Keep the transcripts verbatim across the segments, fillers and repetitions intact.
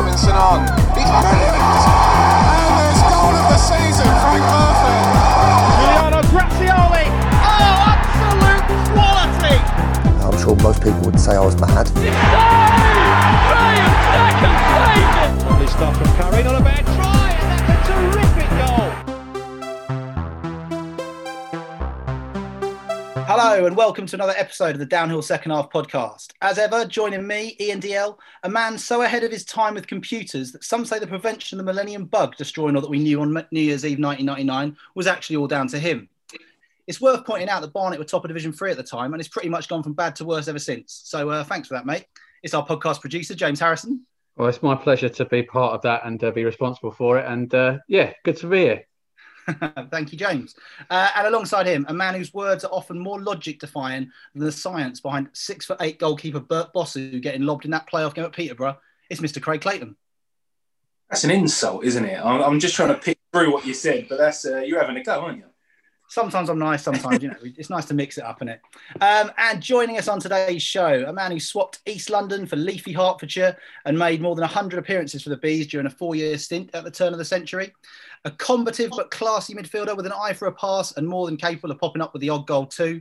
Robinson on. He's brilliant! And there's goal of the season, Frank Murphy. Giuliano Grazioli. Oh, absolute quality! I'm sure most people would say I was mad. It's Graham Jackson saved it! Lovely stuff from Curry, not a bad try, and that's a terrific goal. Hello and welcome to another episode of the Downhill Second Half podcast. As ever, joining me, Ian D L, a man so ahead of his time with computers that some say the prevention of the millennium bug destroying all that we knew on New Year's Eve nineteen ninety-nine was actually all down to him. It's worth pointing out that Barnet were top of Division three at the time, and it's pretty much gone from bad to worse ever since. So uh, thanks for that, mate. It's our podcast producer, James Harrison. Well, it's my pleasure to be part of that and uh, be responsible for it. And uh, yeah, good to be here. Thank you, James. Uh, and alongside him, a man whose words are often more logic-defying than the science behind six foot eight goalkeeper Bert Bossu getting lobbed in that playoff game at Peterborough, it's Mister Craig Clayton. That's an insult, isn't it? I'm, I'm just trying to pick through what you said, but that's uh, you're having a go, aren't you? Sometimes I'm nice, sometimes, you know, it's nice to mix it up, isn't it? Um, and joining us on today's show, a man who swapped East London for leafy Hertfordshire and made more than one hundred appearances for the Bees during a four-year stint at the turn of the century. A combative but classy midfielder with an eye for a pass and more than capable of popping up with the odd goal too.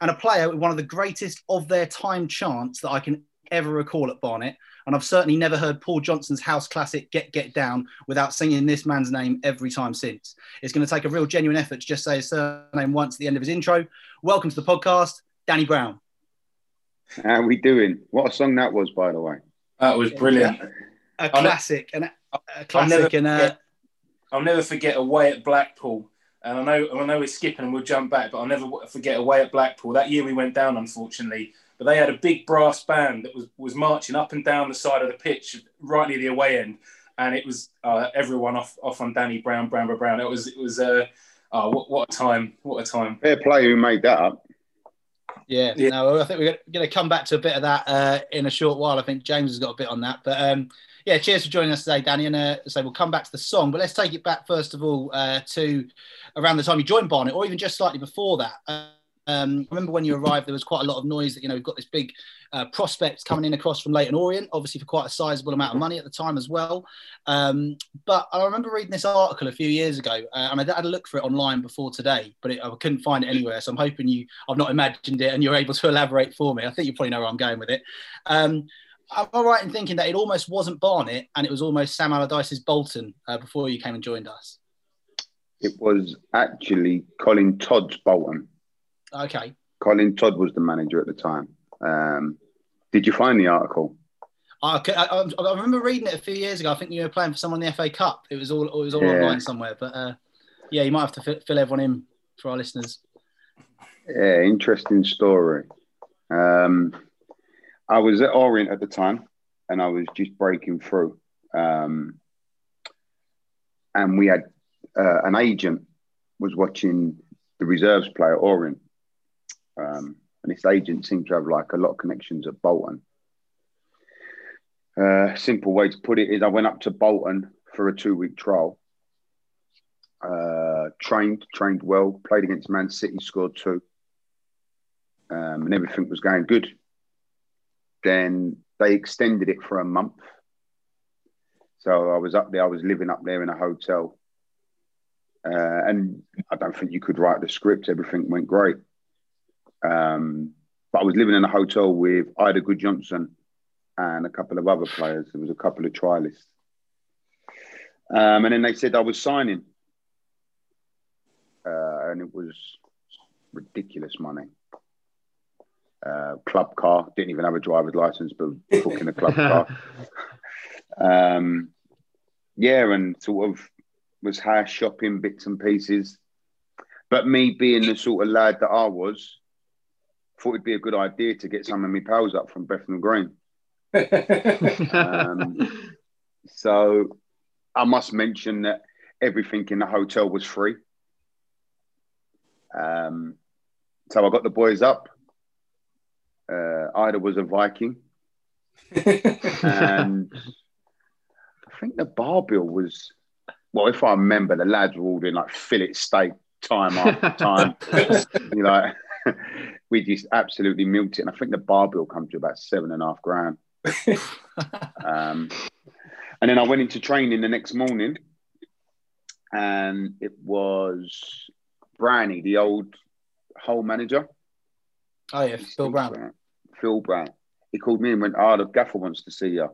And a player with one of the greatest of their time chants that I can ever recall at Barnet. And I've certainly never heard Paul Johnson's house classic, Get Get Down, without singing this man's name every time since. It's going to take a real genuine effort to just say his surname once at the end of his intro. Welcome to the podcast, Danny Brown. How we doing? What a song that was, by the way. That was brilliant. A classic. And a classic. And a... I'll never forget away at Blackpool. And I know, I know we're skipping and we'll jump back, but I'll never forget away at Blackpool. That year we went down, unfortunately. But they had a big brass band that was, was marching up and down the side of the pitch, right near the away end, and it was uh, everyone off off on Danny Brown, Brown, Brown, Brown. It was it was uh, oh, what what a time, what a time. Fair play, who made that up? Yeah, yeah. No, I think we're going to come back to a bit of that uh, in a short while. I think James has got a bit on that, but um, yeah, cheers for joining us today, Danny. And uh, so we'll come back to the song, but let's take it back first of all uh, to around the time you joined Barnet, or even just slightly before that. Uh, Um, I remember when you arrived, there was quite a lot of noise that, you know, we've got this big uh, prospect coming in across from Leighton Orient, obviously for quite a sizable amount of money at the time as well. Um, but I remember reading this article a few years ago, uh, and I had a look for it online before today, but it, I couldn't find it anywhere. So I'm hoping you, I've not imagined it and you're able to elaborate for me. I think you probably know where I'm going with it. Um, I'm all right in thinking that it almost wasn't Barnet and it was almost Sam Allardyce's Bolton uh, before you came and joined us. It was actually Colin Todd's Bolton. Okay. Colin Todd was the manager at the time. Um, did you find the article? I, I, I remember reading it a few years ago. I think you were playing for someone in the F A Cup. It was all it was all yeah. online somewhere. But uh, yeah, you might have to fill, fill everyone in for our listeners. Yeah, interesting story. Um, I was at Orient at the time, and I was just breaking through. Um, and we had uh, an agent was watching the reserves play at Orient. Um, and this agent seemed to have like a lot of connections at Bolton. Uh, simple way to put it is I went up to Bolton for a two-week trial. Uh, trained, trained well, played against Man City, scored two. Um, and everything was going good. Then they extended it for a month. So I was up there, I was living up there in a hotel. Uh, and I don't think you could write the script. Everything went great. Um, but I was living in a hotel with Ida Good Johnson and a couple of other players. There was a couple of trialists. Um, and then they said I was signing. Uh, and it was ridiculous money. Uh, club car. Didn't even have a driver's license, but was booking a club car. Um, yeah, and sort of was hair shopping, bits and pieces. But me being the sort of lad that I was, thought it'd be a good idea to get some of my pals up from Bethnal Green. um, so I must mention that everything in the hotel was free. Um, so I got the boys up. Uh, Ida was a Viking. And I think the bar bill was... Well, if I remember, the lads were all doing like fillet steak time after time. You know, we just absolutely milked it. And I think the bar bill comes to about seven and a half grand. um, And then I went into training the next morning, and it was Brownie, the old Hull manager. Oh, yeah, Phil Brown. Phil Brown. He called me and went, oh, the gaffer wants to see you.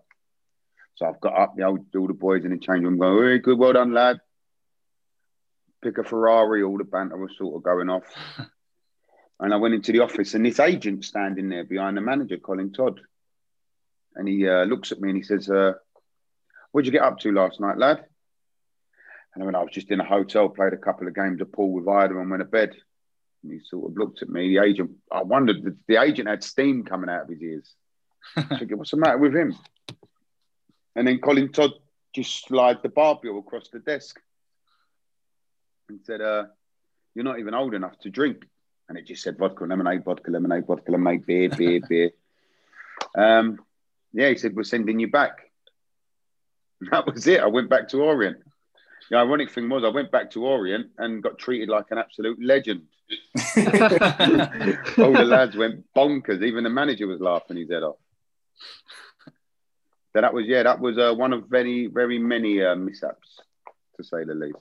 So I've got up, the old, all the boys in the change room going, hey, good, well done, lad. Pick a Ferrari, all the banter was sort of going off. And I went into the office, and this agent standing there behind the manager, Colin Todd. And he uh, looks at me and he says, uh, what'd you get up to last night, lad? And I went, I was just in a hotel, played a couple of games of pool with Ida and went to bed. And he sort of looked at me. The agent, I wondered, the, the agent had steam coming out of his ears. I was thinking, what's the matter with him? And then Colin Todd just slid the bar bill across the desk and said, uh, you're not even old enough to drink. And it just said vodka, lemonade, vodka, lemonade, vodka, lemonade, beer, beer, beer. Um, yeah, he said, we're sending you back. And that was it. I went back to Orient. The ironic thing was I went back to Orient and got treated like an absolute legend. All the lads went bonkers. Even the manager was laughing his head off. So that was, yeah, that was uh, one of very, very many uh, mishaps, to say the least.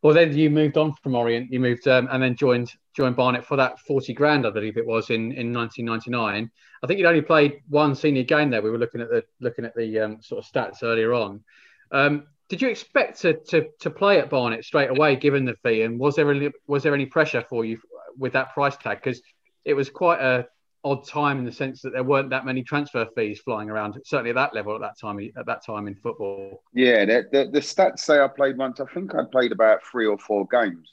Well, then you moved on from Orient. You moved um, and then joined joined Barnet for that forty grand, I believe it was, in, in nineteen ninety-nine. I think you'd only played one senior game there. We were looking at the looking at the um, sort of stats earlier on. Um, did you expect to, to to play at Barnet straight away, given the fee? And was there any, was there any pressure for you with that price tag? Because it was quite a odd time in the sense that there weren't that many transfer fees flying around, certainly at that level at that time at that time in football. Yeah, the, the, the stats say I played once, I think I played about three or four games.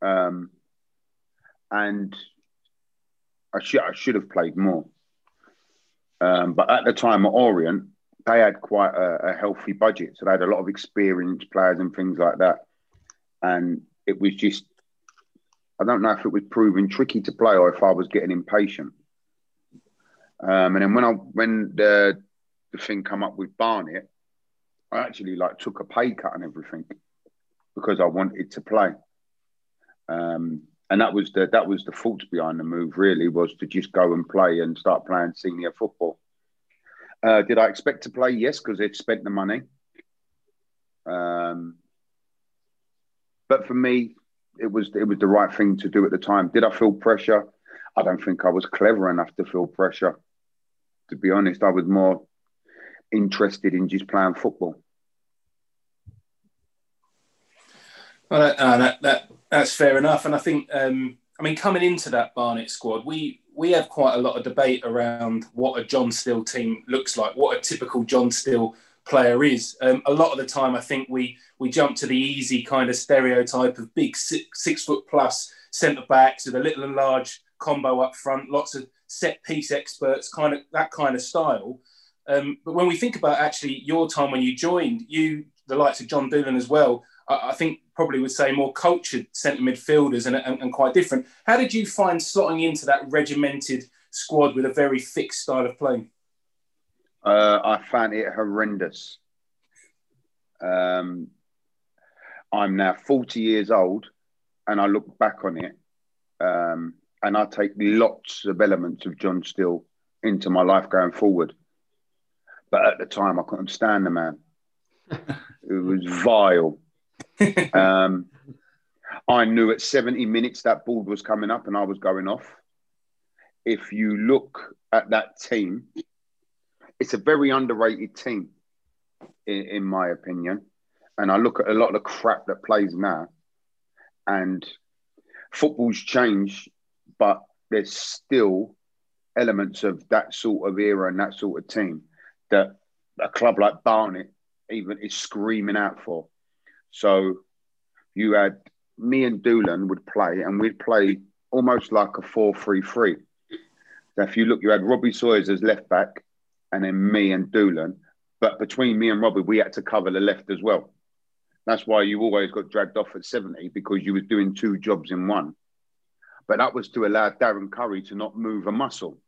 Um, and I, sh I should have played more. Um, but at the time at Orient, they had quite a, a healthy budget. So they had a lot of experienced players and things like that. And it was just, I don't know if it was proving tricky to play or if I was getting impatient. Um, and then when I when the the thing come up with Barnet, I actually like took a pay cut and everything because I wanted to play. Um, and that was the that was the fault behind the move. Really was to just go and play and start playing senior football. Uh, did I expect to play? Yes, because they'd spent the money. Um, but for me, it was it was the right thing to do at the time. Did I feel pressure? I don't think I was clever enough to feel pressure. To be honest, I was more interested in just playing football. Well, that, uh, that, that that's fair enough. And I think, um, I mean, coming into that Barnet squad, we we have quite a lot of debate around what a John Steele team looks like, what a typical John Steele player is. Um, a lot of the time, I think we we jump to the easy kind of stereotype of big six, six foot plus centre backs with a little and large combo up front, lots of set piece experts, kind of that kind of style. Um, but when we think about actually your time when you joined, you, the likes of John Doolan as well, I, I think probably would say more cultured centre midfielders and, and, and quite different. How did you find slotting into that regimented squad with a very fixed style of play? Uh, I found it horrendous. Um, I'm now forty years old and I look back on it um, and I take lots of elements of John Steele into my life going forward. But at the time, I couldn't stand the man. It was vile. um, I knew at seventy minutes that ball was coming up and I was going off. If you look at that team, it's a very underrated team, in, in my opinion. And I look at a lot of the crap that plays now. And football's changed, but there's still elements of that sort of era and that sort of team that a club like Barnet even is screaming out for. So you had, me and Doolan would play, and we'd play almost like a four three three. So if you look, you had Robbie Sawyers as left back, and then me and Doolan. But between me and Robbie, we had to cover the left as well. That's why you always got dragged off at seventy, because you were doing two jobs in one. But that was to allow Darren Curry to not move a muscle.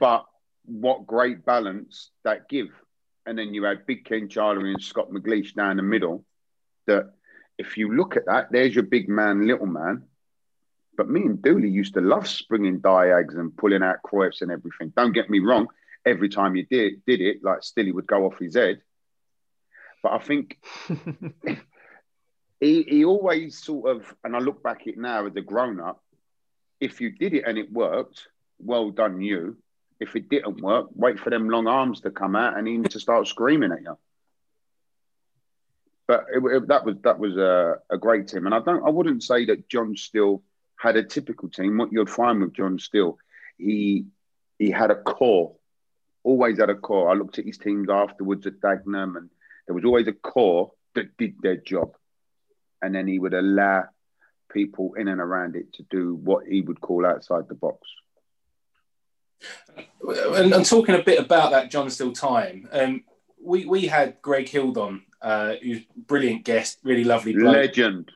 But what great balance that give. And then you had big Ken Charlie and Scott McGleish down the middle. That if you look at that, there's your big man, little man. But me and Dooley used to love springing diags and pulling out Cruyffs and everything. Don't get me wrong. Every time you did did it, like Stilly would go off his head. But I think he, he always sort of, and I look back at it now as a grown-up, if you did it and it worked, well done you. If it didn't work, wait for them long arms to come out and him to start screaming at you. But it, it, that was that was a, a great team. And I don't, I wouldn't say that John Steele had a typical team. What you'd find with John Steele, he he had a core, always had a core. I looked at his teams afterwards at Dagenham, and there was always a core that did their job. And then he would allow people in and around it to do what he would call outside the box. And, and talking a bit about that John Steele time, um, we, we had Greg Hild on, uh, who's a brilliant guest, really lovely bloke. Legend.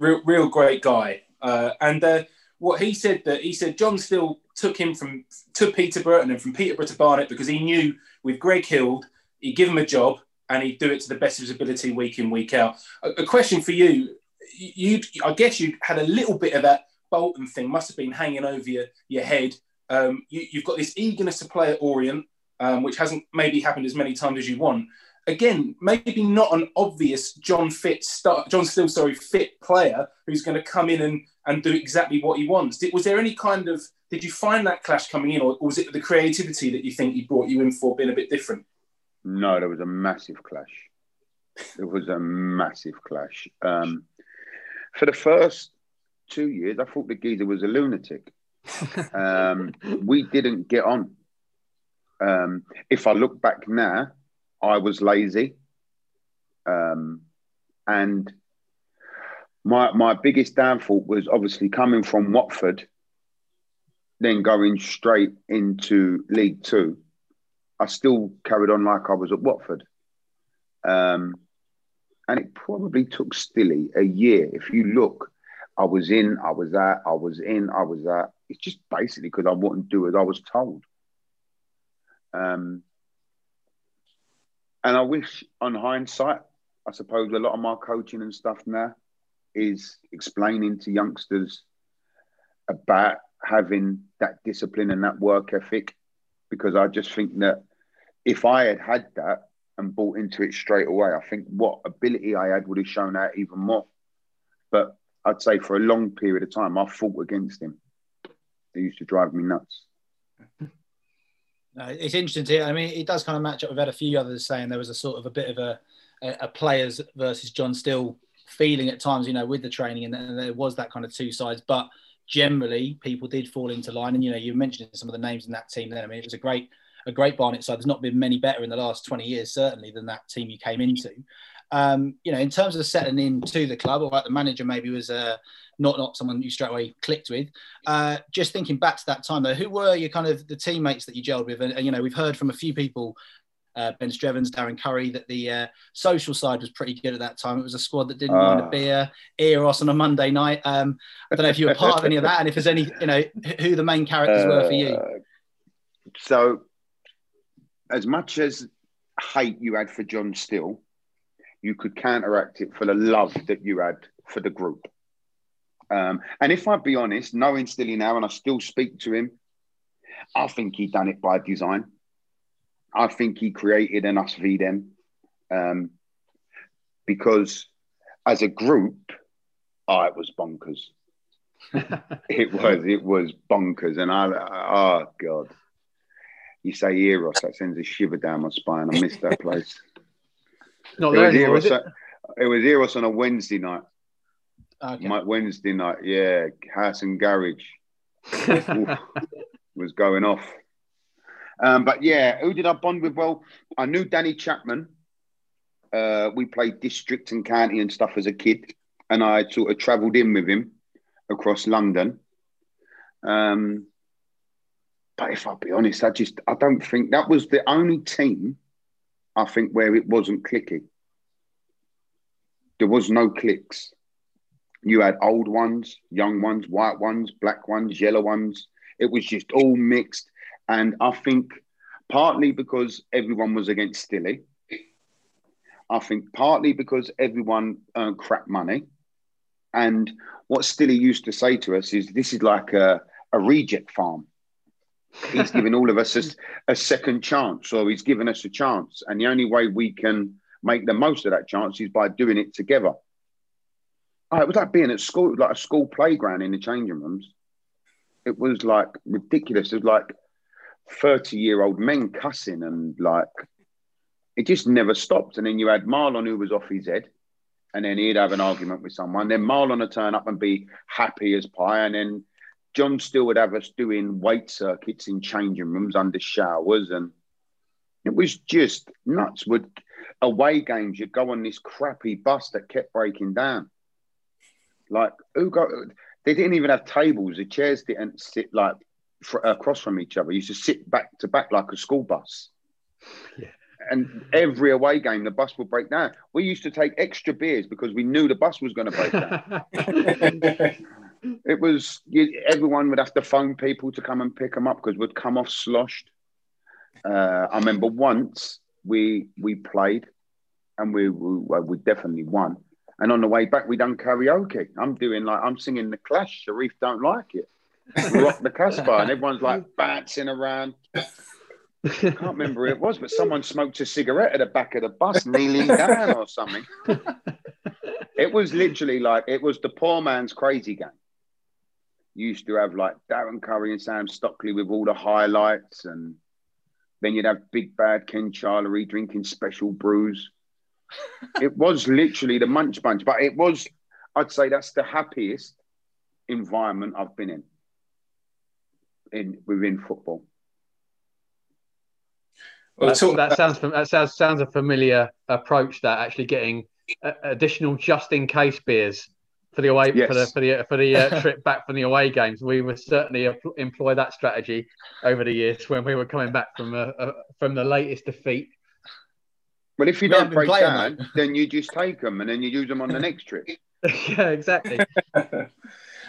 Real, real great guy. Uh, and uh, what he said, that he said John Steele took him from to Peterborough and then from Peterborough to Barnet, because he knew with Greg Hild, he'd give him a job and he'd do it to the best of his ability week in, week out. A, a question for you. You, I guess you had a little bit of that Bolton thing, must have been hanging over your, your head. Um, you, you've got this eagerness to play at Orient, um, which hasn't maybe happened as many times as you want. Again, maybe not an obvious John fit start, John Steele, sorry, fit player who's going to come in and, and do exactly what he wants. Did, was there any kind of, did you find that clash coming in, or, or was it the creativity that you think he brought you in for being a bit different? No, there was a massive clash. There was a massive clash. Um, for the first two years, I thought the geezer was a lunatic. um, we didn't get on. Um, if I look back now, I was lazy. Um, and my my biggest downfall was obviously coming from Watford, then going straight into League Two. I still carried on like I was at Watford. Um, and it probably took Stilly a year. If you look, I was in, I was out, I was in, I was out. It's just basically because I wouldn't do as I was told. Um, and I wish, on hindsight, I suppose a lot of my coaching and stuff now is explaining to youngsters about having that discipline and that work ethic, because I just think that if I had had that and bought into it straight away, I think what ability I had would have shown out even more. But I'd say for a long period of time, I fought against him. It used to drive me nuts. No, it's interesting to hear. I mean, it does kind of match up. We've had a few others saying there was a sort of a bit of a, a players versus John Steele feeling at times, you know, with the training, and there was that kind of two sides. But generally, people did fall into line. And, you know, you mentioned some of the names in that team then. I mean, it was a great, a great Barnet side. There's not been many better in the last twenty years, certainly, than that team you came into. Um, you know, in terms of settling into the club, or like the manager maybe was uh, not not someone you straight away clicked with. Uh, just thinking back to that time, though, who were your kind of the teammates that you gelled with? And, and you know, we've heard from a few people, uh, Ben Strevens, Darren Curry, that the uh, social side was pretty good at that time. It was a squad that didn't mind uh. a beer, Eros on a Monday night. Um, I don't know if you were part of any of that, and if there's any, you know, who the main characters uh, were for you. So, as much as hate you had for John Steele, you could counteract it for the love that you had for the group. Um, and if I be honest, knowing Stilly now, and I still speak to him, I think he done it by design. I think he created an us v them. Um, because as a group, oh, it was bonkers. it was, it was bonkers. And I, oh God, you say Eros, that sends a shiver down my spine. I miss that place. Not there it, was anymore, Eros, it? it was Eros on a Wednesday night. Okay. My Wednesday night, yeah. House and garage Oof, was going off. Um, but yeah, who did I bond with? Well, I knew Danny Chapman. Uh, we played district and county and stuff as a kid, and I sort of travelled in with him across London. Um, but if I'll be honest, I just I don't think that was the only team, I think, where it wasn't clicky. There was no clicks. You had old ones, young ones, white ones, black ones, yellow ones. It was just all mixed. And I think partly because everyone was against Stilly. I think partly because everyone earned crap money. And what Stille used to say to us is, this is like a, a reject farm. He's given all of us a, a second chance, or he's given us a chance. And the only way we can make the most of that chance is by doing it together. Oh, it was like being at school, it was like a school playground in the changing rooms. It was like ridiculous. It was like thirty-year-old men cussing, and like, it just never stopped. And then you had Marlon, who was off his head, and then he'd have an argument with someone. Then Marlon would turn up and be happy as pie. And then John Steele would have us doing weight circuits in changing rooms under showers. And it was just nuts. With away games, you'd go on this crappy bus that kept breaking down. Like, who got... They didn't even have tables. The chairs didn't sit like across from each other. You used to sit back to back like a school bus. Yeah. And every away game, the bus would break down. We used to take extra beers because we knew the bus was going to break down. It was, you, everyone would have to phone people to come and pick them up because we'd come off sloshed. Uh, I remember once we we played and we, we, we definitely won. And on the way back, we done karaoke. I'm doing like, I'm singing The Clash, Sharif Don't Like It, Rock the Casbah, and everyone's like bouncing around. I can't remember who it was, but someone smoked a cigarette at the back of the bus, kneeling down or something. It was literally like, it was the poor man's crazy game. You used to have like Darren Curry and Sam Stockley with all the highlights, and then you'd have Big Bad Ken Charlie drinking special brews. It was literally the munch bunch, but it was, I'd say that's the happiest environment I've been in, in within football. Well, that, talk, that sounds that sounds sounds a familiar approach. That actually getting additional just in case beers for the away yes. for the for the for the uh, trip back from the away games. We would certainly employ that strategy over the years when we were coming back from a, a, from the latest defeat. Well, if you we don't break down, them. Then you just take them and then you use them on the next trip. Yeah, exactly.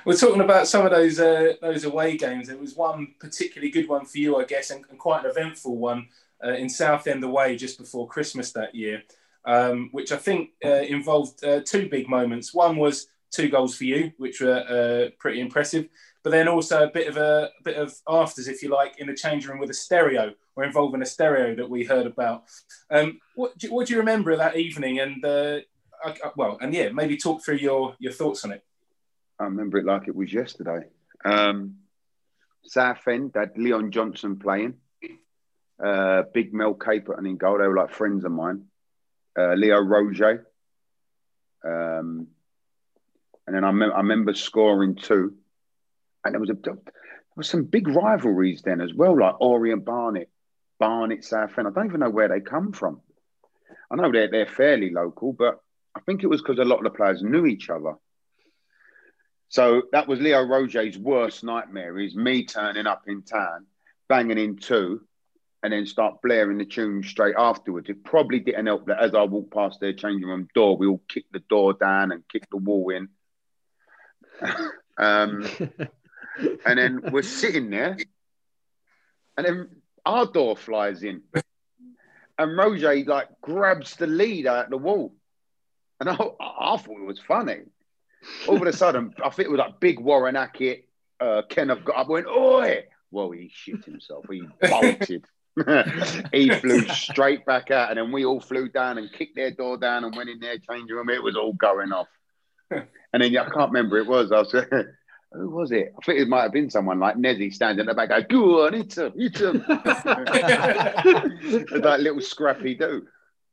We're talking about some of those uh, those away games. There was one particularly good one for you, I guess, and, and quite an eventful one uh, in Southend away just before Christmas that year, um, which I think uh, involved uh, two big moments. One was two goals for you, which were uh, pretty impressive, but then also a bit of a, a bit of afters, if you like, in the change room with a stereo. We're involved in a stereo that we heard about. Um, what, do, what do you remember of that evening? And uh, I, I, well, and yeah, maybe talk through your your thoughts on it. I remember it like it was yesterday. Um, Southend had Leon Johnson playing. Uh, Big Mel Caperton in goal. They were like friends of mine. Uh, Leo Roger. Um, and then I, me I remember scoring two. And there was, a, there was some big rivalries then as well, like Orient Barnet. Barnet, Southend. I don't even know where they come from. I know they're, they're fairly local, but I think it was because a lot of the players knew each other. So that was Leo Roger's worst nightmare, is me turning up in town, banging in two, and then start blaring the tune straight afterwards. It probably didn't help that as I walked past their changing room door, we all kicked the door down and kicked the wall in. um, and then we're sitting there, and then our door flies in. And Roger, like, grabs the lead out the wall. And I, I thought it was funny. All of a sudden, I think it was like Big Warren Hackett, uh, Ken have got up, went, oi! Well, he shit himself. He bolted. He flew straight back out. And then we all flew down and kicked their door down and went in their changing room. It was all going off. And then, yeah, I can't remember it was. I was who was it? I think it might have been someone like Nezzy standing at the back, go, go on, it's him, it's him. That little scrappy dude.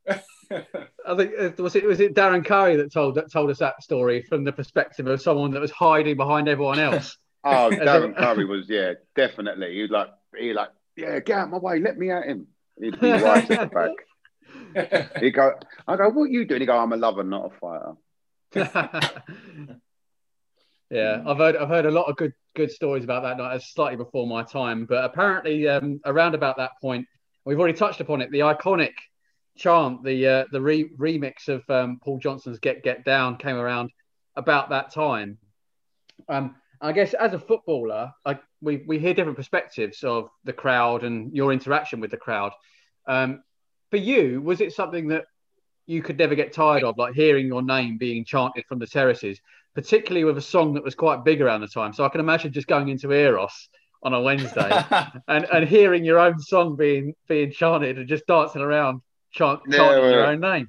I think was it was it Darren Curry that told that told us that story from the perspective of someone that was hiding behind everyone else. Oh, Darren Curry was yeah, definitely. He was like he like yeah, get out of my way, let me at him. He'd be right at the back. He go, I go, what are you doing? He go, I'm a lover, not a fighter. Yeah, I've heard I've heard a lot of good good stories about that night. It's slightly before my time, but apparently um, around about that point, we've already touched upon it. The iconic chant, the uh, the re remix of um, Paul Johnson's "Get Get Down" came around about that time. Um, I guess as a footballer, I, we we hear different perspectives of the crowd and your interaction with the crowd. Um, for you, was it something that you could never get tired of, like hearing your name being chanted from the terraces? particularly with a song that was quite big around the time. So I can imagine just going into Eros on a Wednesday and, and hearing your own song being being chanted and just dancing around, chant, yeah, chanting well, your own name.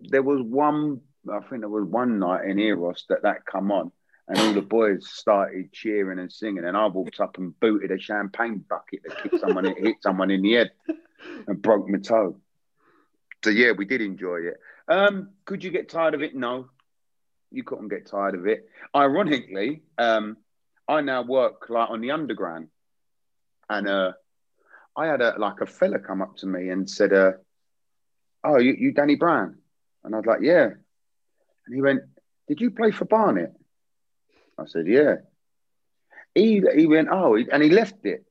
There was one, I think there was one night in Eros that that come on and all the boys started cheering and singing, and I walked up and booted a champagne bucket that kicked someone, it hit someone in the head and broke my toe. So yeah, we did enjoy it. Um, could you get tired of it? No, you couldn't get tired of it. Ironically, um, I now work like on the underground, and uh, I had a, like a fella come up to me and said, uh, "Oh, you, you Danny Brown?" And I was like, "Yeah." And he went, "Did you play for Barnet?" I said, "Yeah." He he went, "Oh," and he left it.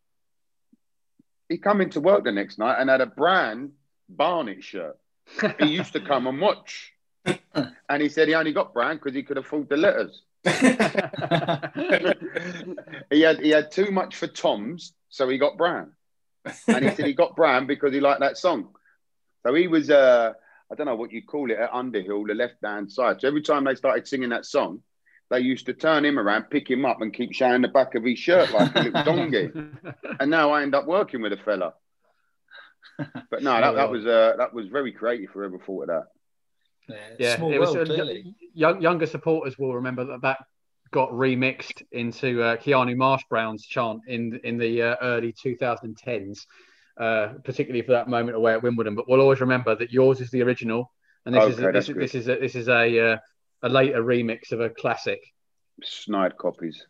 He come into work the next night and had a brand Barnet shirt. He used to come and watch. And he said he only got brand because he could afford the letters. he had he had too much for Tom's, so he got brand. And he said he got brand because he liked that song. So he was, uh, I don't know what you call it, at Underhill, the left-hand side. So every time they started singing that song, they used to turn him around, pick him up and keep showing the back of his shirt like a little donkey. And now I end up working with a fella. But no, that, that was uh, that was very creative. Whoever thought of that? Yeah, yeah, small it was. World, uh, young, younger supporters will remember that that got remixed into uh, Keanu Marsh Brown's chant in in the uh, early twenty tens, uh, particularly for that moment away at Wimbledon. But we'll always remember that yours is the original, and this okay, is this, this is a, this is a uh, a later remix of a classic. Snide copies.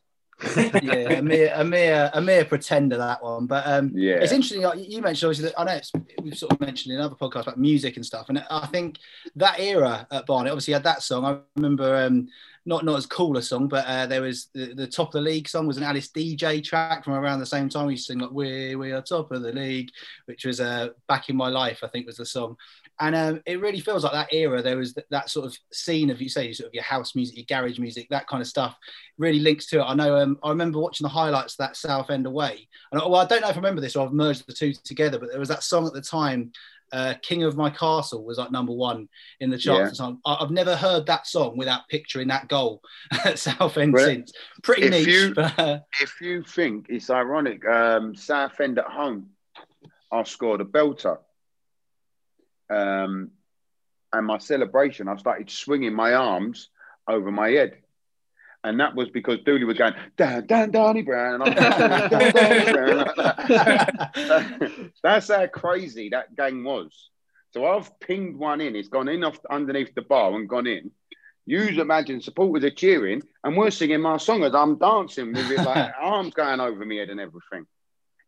Yeah, a mere, a mere, a mere pretender, that one. But um, yeah, it's interesting. Like, you mentioned, obviously, that I know it's, we've sort of mentioned in other podcasts about music and stuff, and I think that era at Barnet obviously had that song. I remember um, not not as cool a song, but uh, there was the, the Top of the League song was an Alice D J track from around the same time. We used to sing like "We We Are Top of the League," which was uh, "Back in My Life," I think was the song. And um, it really feels like that era, there was th- that sort of scene of, you say, sort of your house music, your garage music, that kind of stuff really links to it. I know, um, I remember watching the highlights of that Southend away. And I, well, I don't know if I remember this or I've merged the two together, but there was that song at the time, uh, King of My Castle was like number one in the charts. Yeah. I, I've never heard that song without picturing that goal at Southend well, since. Pretty if niche. You, but, uh... If you think it's ironic, um, Southend at home, I scored a belter. Um, and my celebration, I started swinging my arms over my head, and that was because Dooley was going down, down, Danny Brown, and I'm down, Danny Brown, like that. That's how crazy that gang was. So I've pinged one in; it's gone in off underneath the bar and gone in. You imagine supporters are cheering, and we're singing my song as I'm dancing with it, like arms going over my head and everything.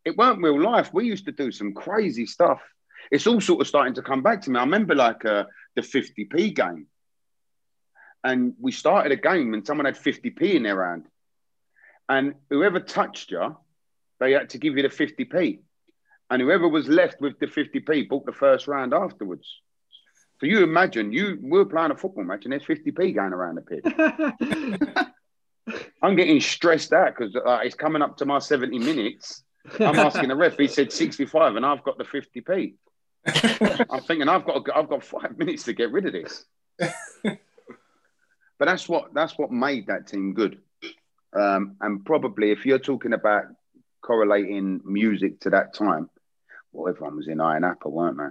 It weren't real life. We used to do some crazy stuff. It's all sort of starting to come back to me. I remember like uh, the fifty p game. And we started a game and someone had fifty p in their hand. And whoever touched you, they had to give you the fifty p. And whoever was left with the fifty p bought the first round afterwards. So you imagine, you we're playing a football match and there's fifty p going around the pitch. I'm getting stressed out because uh, it's coming up to my seventy minutes. I'm asking the ref, he said sixty-five and I've got the fifty p. I'm thinking I've got I've got five minutes to get rid of this, but that's what that's what made that team good. Um, and probably if you're talking about correlating music to that time, well, everyone was in Ayia Napa, weren't they?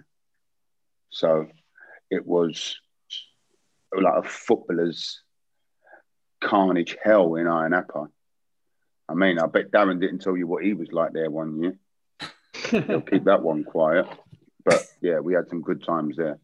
So it was like a footballer's carnage hell in Ayia Napa. I mean, I bet Darren didn't tell you what he was like there one year. He'll keep that one quiet. But yeah, we had some good times there.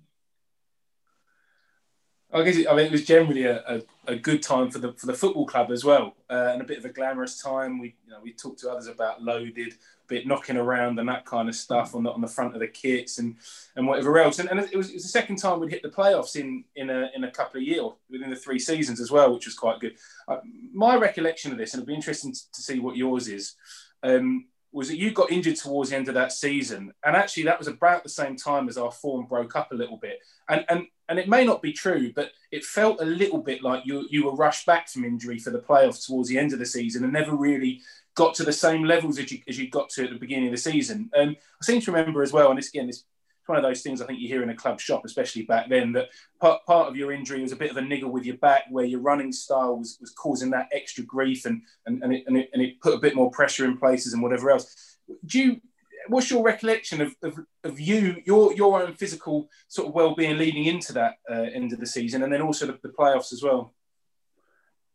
I guess it, I mean it was generally a, a, a good time for the for the football club as well, uh, and a bit of a glamorous time. We you know we talked to others about loaded, bit knocking around and that kind of stuff on the on the front of the kits and, and whatever else. And, and it, was, it was the second time we'd hit the playoffs in in a in a couple of years, within the three seasons as well, which was quite good. Uh, my recollection of this, and it'd be interesting to see what yours is. Um, was that you got injured towards the end of that season. And actually that was about the same time as our form broke up a little bit. And and and it may not be true, but it felt a little bit like you you were rushed back from injury for the playoffs towards the end of the season and never really got to the same levels as you, as you got to at the beginning of the season. Um, I seem to remember as well, and this, again, this one of those things I think you hear in a club shop, especially back then, that part, part of your injury was a bit of a niggle with your back where your running style was, was causing that extra grief and and and it, and it and it put a bit more pressure in places and whatever else. Do you, what's your recollection of, of, of you, your your own physical sort of well-being leading into that uh, end of the season and then also the, the playoffs as well?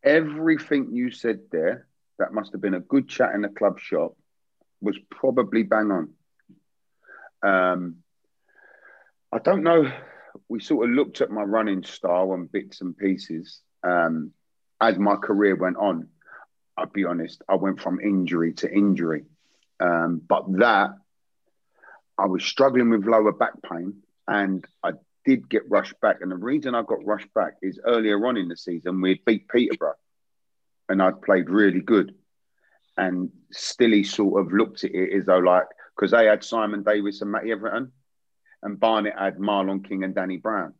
Everything you said there, that must have been a good chat in a club shop, was probably bang on. Um, I don't know. We sort of looked at my running style and bits and pieces um, as my career went on. I'll be honest, I went from injury to injury. Um, but that, I was struggling with lower back pain and I did get rushed back. And the reason I got rushed back is earlier on in the season, we'd beat Peterborough and I'd played really good. And Stille sort of looked at it as though like, because they had Simon Davis and Matty Everton and Barnett had Marlon King and Danny Brown.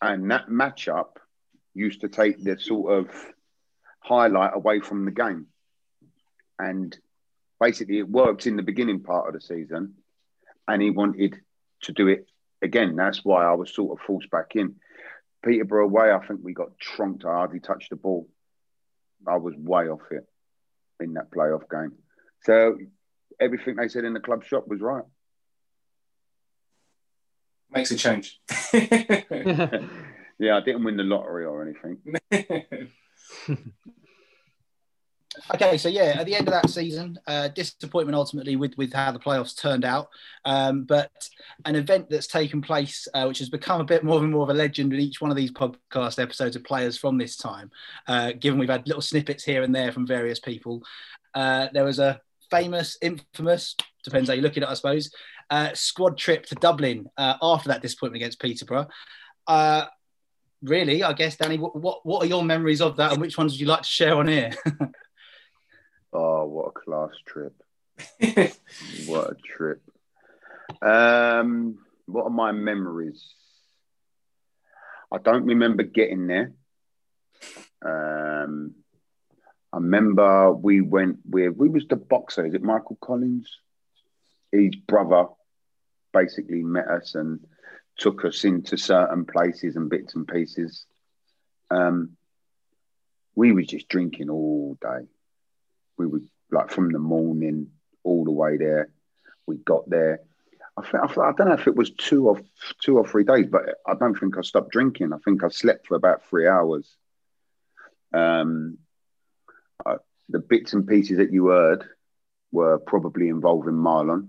And that matchup used to take the sort of highlight away from the game. And basically it worked in the beginning part of the season and he wanted to do it again. That's why I was sort of forced back in. Peterborough away, I think we got trunked. I hardly touched the ball. I was way off it in that playoff game. So everything they said in the club shop was right. Makes a change. Yeah, I didn't win the lottery or anything. Okay, so yeah, at the end of that season, uh, disappointment ultimately with, with how the playoffs turned out, um, but an event that's taken place, uh, which has become a bit more and more of a legend in each one of these podcast episodes of players from this time, uh, given we've had little snippets here and there from various people. Uh, there was a famous, infamous, depends how you look at it, I suppose, uh, squad trip to Dublin uh, after that disappointment against Peterborough. Uh, really, I guess, Danny, what, what, what are your memories of that and which ones would you like to share on here? Oh, what a class trip. What a trip. Um, what are my memories? I don't remember getting there. Um, I remember we went with, who was the boxer? Is it Michael Collins? His brother basically met us and took us into certain places and bits and pieces. Um, we were just drinking all day. We were like from the morning all the way there. We got there. I, think, I, think, I don't know if it was two or two or three days, but I don't think I stopped drinking. I think I slept for about three hours. Um, I, the bits and pieces that you heard were probably involving Marlon.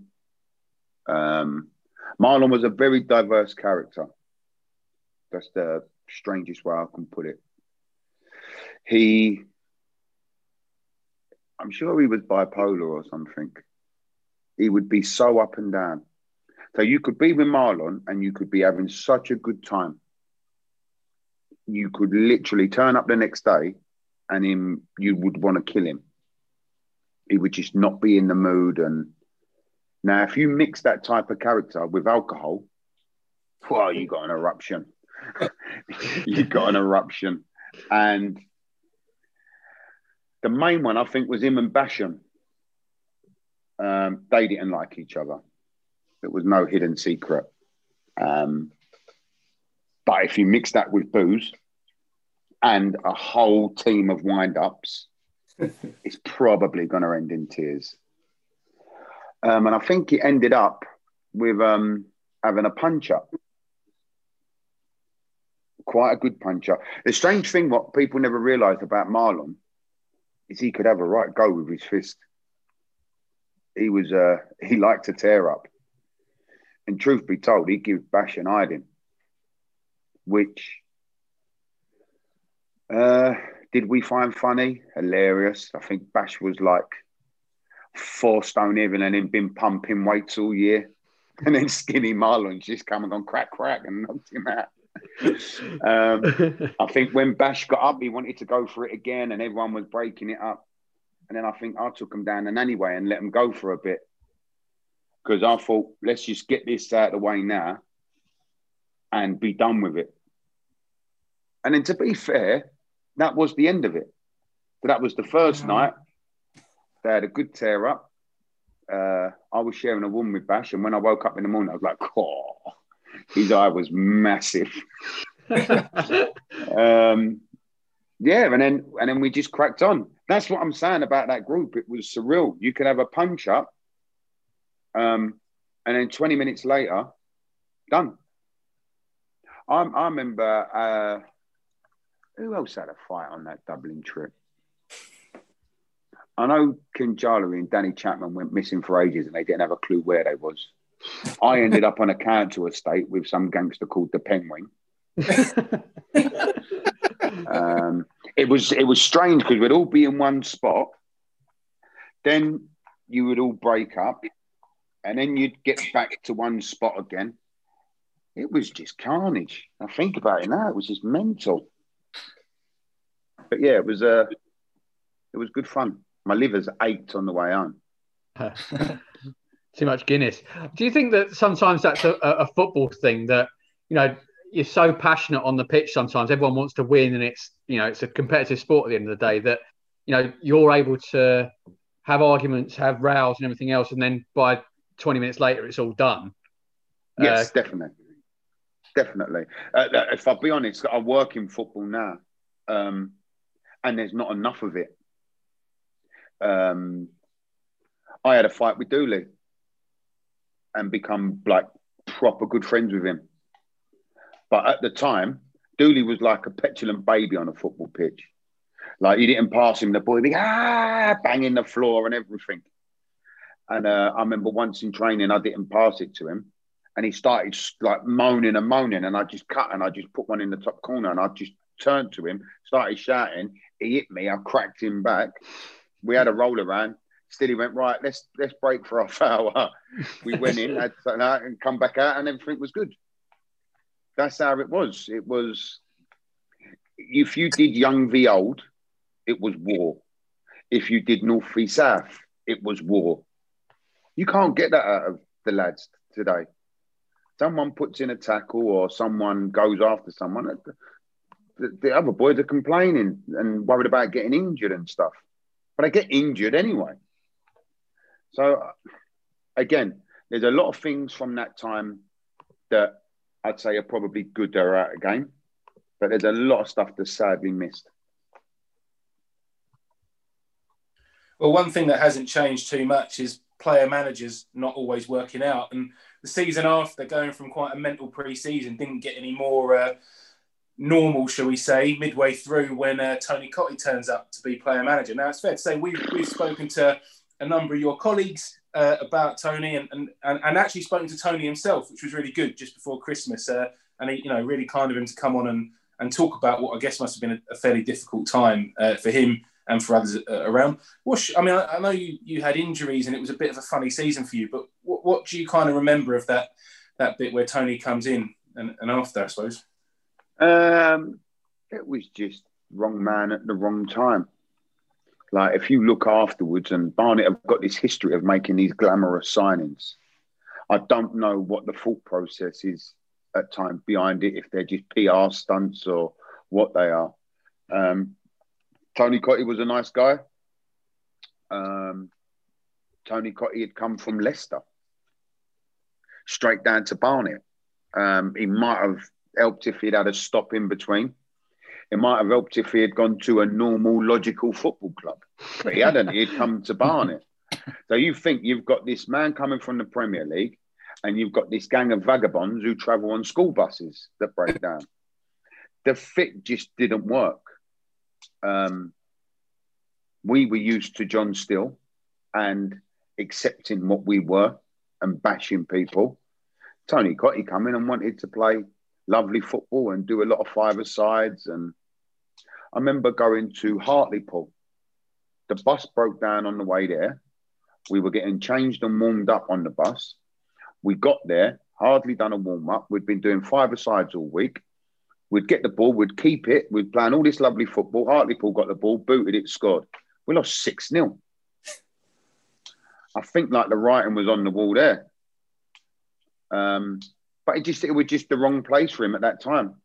Um, Marlon was a very diverse character. That's the strangest way I can put it. He... I'm sure he was bipolar or something. He would be so up and down. So you could be with Marlon and you could be having such a good time. You could literally turn up the next day and him, you would want to kill him. He would just not be in the mood. And now if you mix that type of character with alcohol, well, you got an eruption. You got an eruption. And... the main one, I think, was him and Basham. Um, they didn't like each other. It was no hidden secret. Um, but if you mix that with booze and a whole team of wind-ups, it's probably going to end in tears. Um, and I think it ended up with um, having a punch-up. Quite a good punch-up. The strange thing, what people never realised about Marlon, is he could have a right go with his fist. He was, uh, he liked to tear up. And truth be told, he'd give Bash and Ida him. Which, uh, did we find funny? Hilarious. I think Bash was like four stone even and then been pumping weights all year. And then skinny Marlon's just come and gone crack, crack and knocked him out. um, I think when Bash got up, he wanted to go for it again and everyone was breaking it up. And then I think I took him down and anyway and let him go for a bit. Because I thought, let's just get this out of the way now and be done with it. And then to be fair, that was the end of it. So that was the first night. They had a good tear up. Uh, I was sharing a room with Bash, and when I woke up in the morning, I was like, oh, his eye was massive. um, yeah, and then and then we just cracked on. That's what I'm saying about that group. It was surreal. You could have a punch up, um, and then twenty minutes later, done. I, I remember. Uh, who else had a fight on that Dublin trip? I know Ken Charlie and Danny Chapman went missing for ages and they didn't have a clue where they was. I ended up on a council estate with some gangster called the Penguin. um, it was it was strange because we'd all be in one spot. Then you would all break up and then you'd get back to one spot again. It was just carnage. I think about it now. It was just mental. But yeah, it was, uh, it was good fun. My liver's ached on the way home. Too much Guinness. Do you think that sometimes that's a, a football thing that, you know, you're so passionate on the pitch sometimes, everyone wants to win and it's, you know, it's a competitive sport at the end of the day that, you know, you're able to have arguments, have rows and everything else and then by twenty minutes later it's all done? Yes, uh, definitely. Definitely. Uh, if I'll be honest, I work in football now um, and there's not enough of it. Um, I had a fight with Dooley and become like proper good friends with him. But at the time, Dooley was like a petulant baby on a football pitch. Like you didn't pass him the ball, he'd be ah, banging the floor and everything. And uh, I remember once in training, I didn't pass it to him and he started like moaning and moaning and I just cut and I just put one in the top corner and I just turned to him, started shouting, he hit me, I cracked him back. We had a roll around. Still, he went, right, let's let's break for half hour. We went in, had something out and come back out and everything was good. That's how it was. It was, if you did young v old, it was war. If you did north v south, it was war. You can't get that out of the lads today. Someone puts in a tackle or someone goes after someone. The, the other boys are complaining and worried about getting injured and stuff. But I get injured anyway. So, again, there's a lot of things from that time that I'd say are probably good they're out of game. But there's a lot of stuff that's sadly missed. Well, one thing that hasn't changed too much is player managers not always working out. And the season after, going from quite a mental pre-season, didn't get any more... Uh, normal, shall we say, midway through when uh, Tony Cottee turns up to be player manager. Now, it's fair to say we've, we've spoken to a number of your colleagues uh, about Tony and, and and actually spoken to Tony himself, which was really good just before Christmas. Uh, and, he, you know, really kind of him to come on and, and talk about what I guess must have been a, a fairly difficult time uh, for him and for others around. What I mean, I, I know you, you had injuries and it was a bit of a funny season for you, but what, what do you kind of remember of that, that bit where Tony comes in and, and after, I suppose? Um, it was just wrong man at the wrong time. Like if you look afterwards, and Barnet have got this history of making these glamorous signings. I don't know what the thought process is at times behind it, if they're just P R stunts or what they are. Um, Tony Cottee was a nice guy. Um, Tony Cottee had come from Leicester, straight down to Barnet. Um, he might have helped if he'd had a stop in between. It might have helped if he had gone to a normal, logical football club. But he hadn't. He'd come to Barnet. So you think you've got this man coming from the Premier League and you've got this gang of vagabonds who travel on school buses that break down. The fit just didn't work. Um, we were used to John Steele and accepting what we were and bashing people. Tony Cottee come in and wanted to play lovely football and do a lot of five-a-sides. And I remember going to Hartlepool. The bus broke down on the way there. We were getting changed and warmed up on the bus. We got there, hardly done a warm-up. We'd been doing five-a-sides all week. We'd get the ball, we'd keep it. We'd plan all this lovely football. Hartlepool got the ball, booted it, scored. We lost six nil. I think like the writing was on the wall there. Um... But it just it was just the wrong place for him at that time.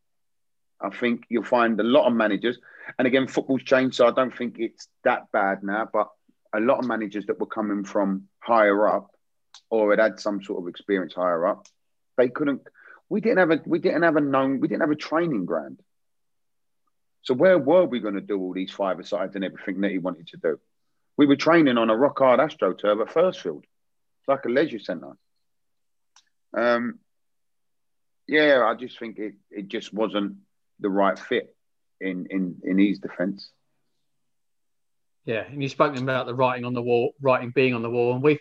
I think you'll find a lot of managers. And again, football's changed, so I don't think it's that bad now. But a lot of managers that were coming from higher up or had had some sort of experience higher up. They couldn't. We didn't have a. We didn't have a known. We didn't have a training ground. So where were we going to do all these five-a-sides and everything that he wanted to do? We were training on a rock hard AstroTurf at Firstfield. It's like a leisure centre. Um, yeah, I just think it it just wasn't the right fit in in in his defence. Yeah, and you've spoken about the writing on the wall, writing being on the wall, and we've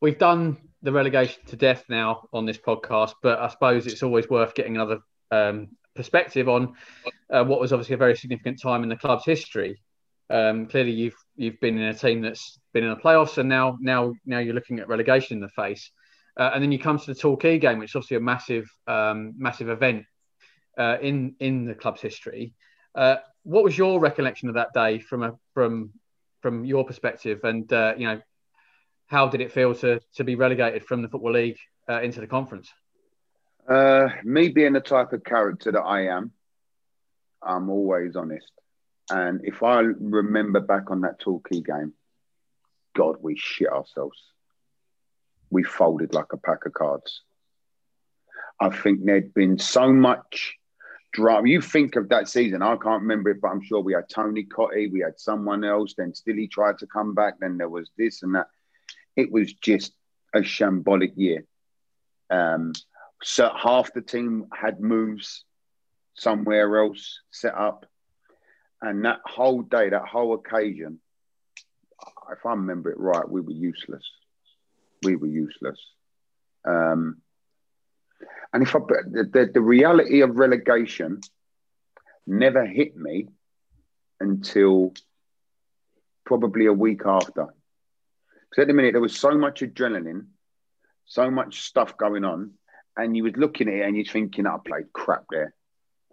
we've done the relegation to death now on this podcast. But I suppose it's always worth getting another um, perspective on uh, what was obviously a very significant time in the club's history. Um, clearly, you've you've been in a team that's been in the playoffs, and now now now you're looking at relegation in the face. Uh, and then you come to the Torquay game, which is obviously a massive, um, massive event uh, in in the club's history. Uh, what was your recollection of that day from a from from your perspective? And uh, you know, how did it feel to to be relegated from the Football League uh, into the Conference? Uh, me being the type of character that I am, I'm always honest. And if I remember back on that Torquay game, God, we shit ourselves. We folded like a pack of cards. I think there'd been so much drama. You think of that season, I can't remember it, but I'm sure we had Tony Cottee, we had someone else, then Steele tried to come back, then there was this and that. It was just a shambolic year. Um, so half the team had moves somewhere else set up. And that whole day, that whole occasion, if I remember it right, we were useless. We were useless. Um, and if I, the, the reality of relegation never hit me until probably a week after. Because at the minute, there was so much adrenaline, so much stuff going on, and you was looking at it and you're thinking, I played crap there.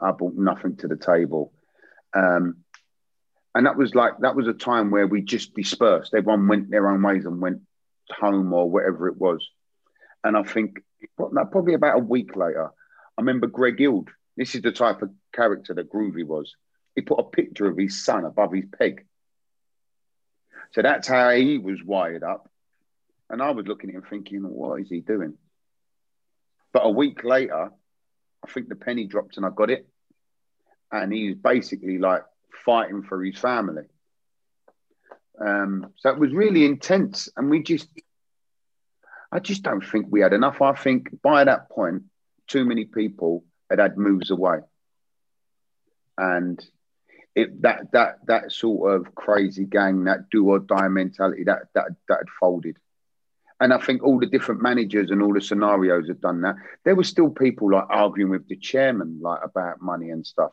I brought nothing to the table. Um, and that was like, that was a time where we just dispersed. Everyone went their own ways and went home or whatever it was. And I think probably about a week later, I remember Greg Hild. This is the type of character that Groovy was. He put a picture of his son above his peg. So that's how he was wired up. And I was looking at him thinking, what is he doing? But a week later, I think the penny dropped and I got it. And he's basically like fighting for his family. Um, so it was really intense, and we just, I just don't think we had enough. I think by that point, too many people had had moves away, and it that that that sort of crazy gang, that do or die mentality, that that that had folded. And I think all the different managers and all the scenarios had done that. There were still people like arguing with the chairman, like about money and stuff.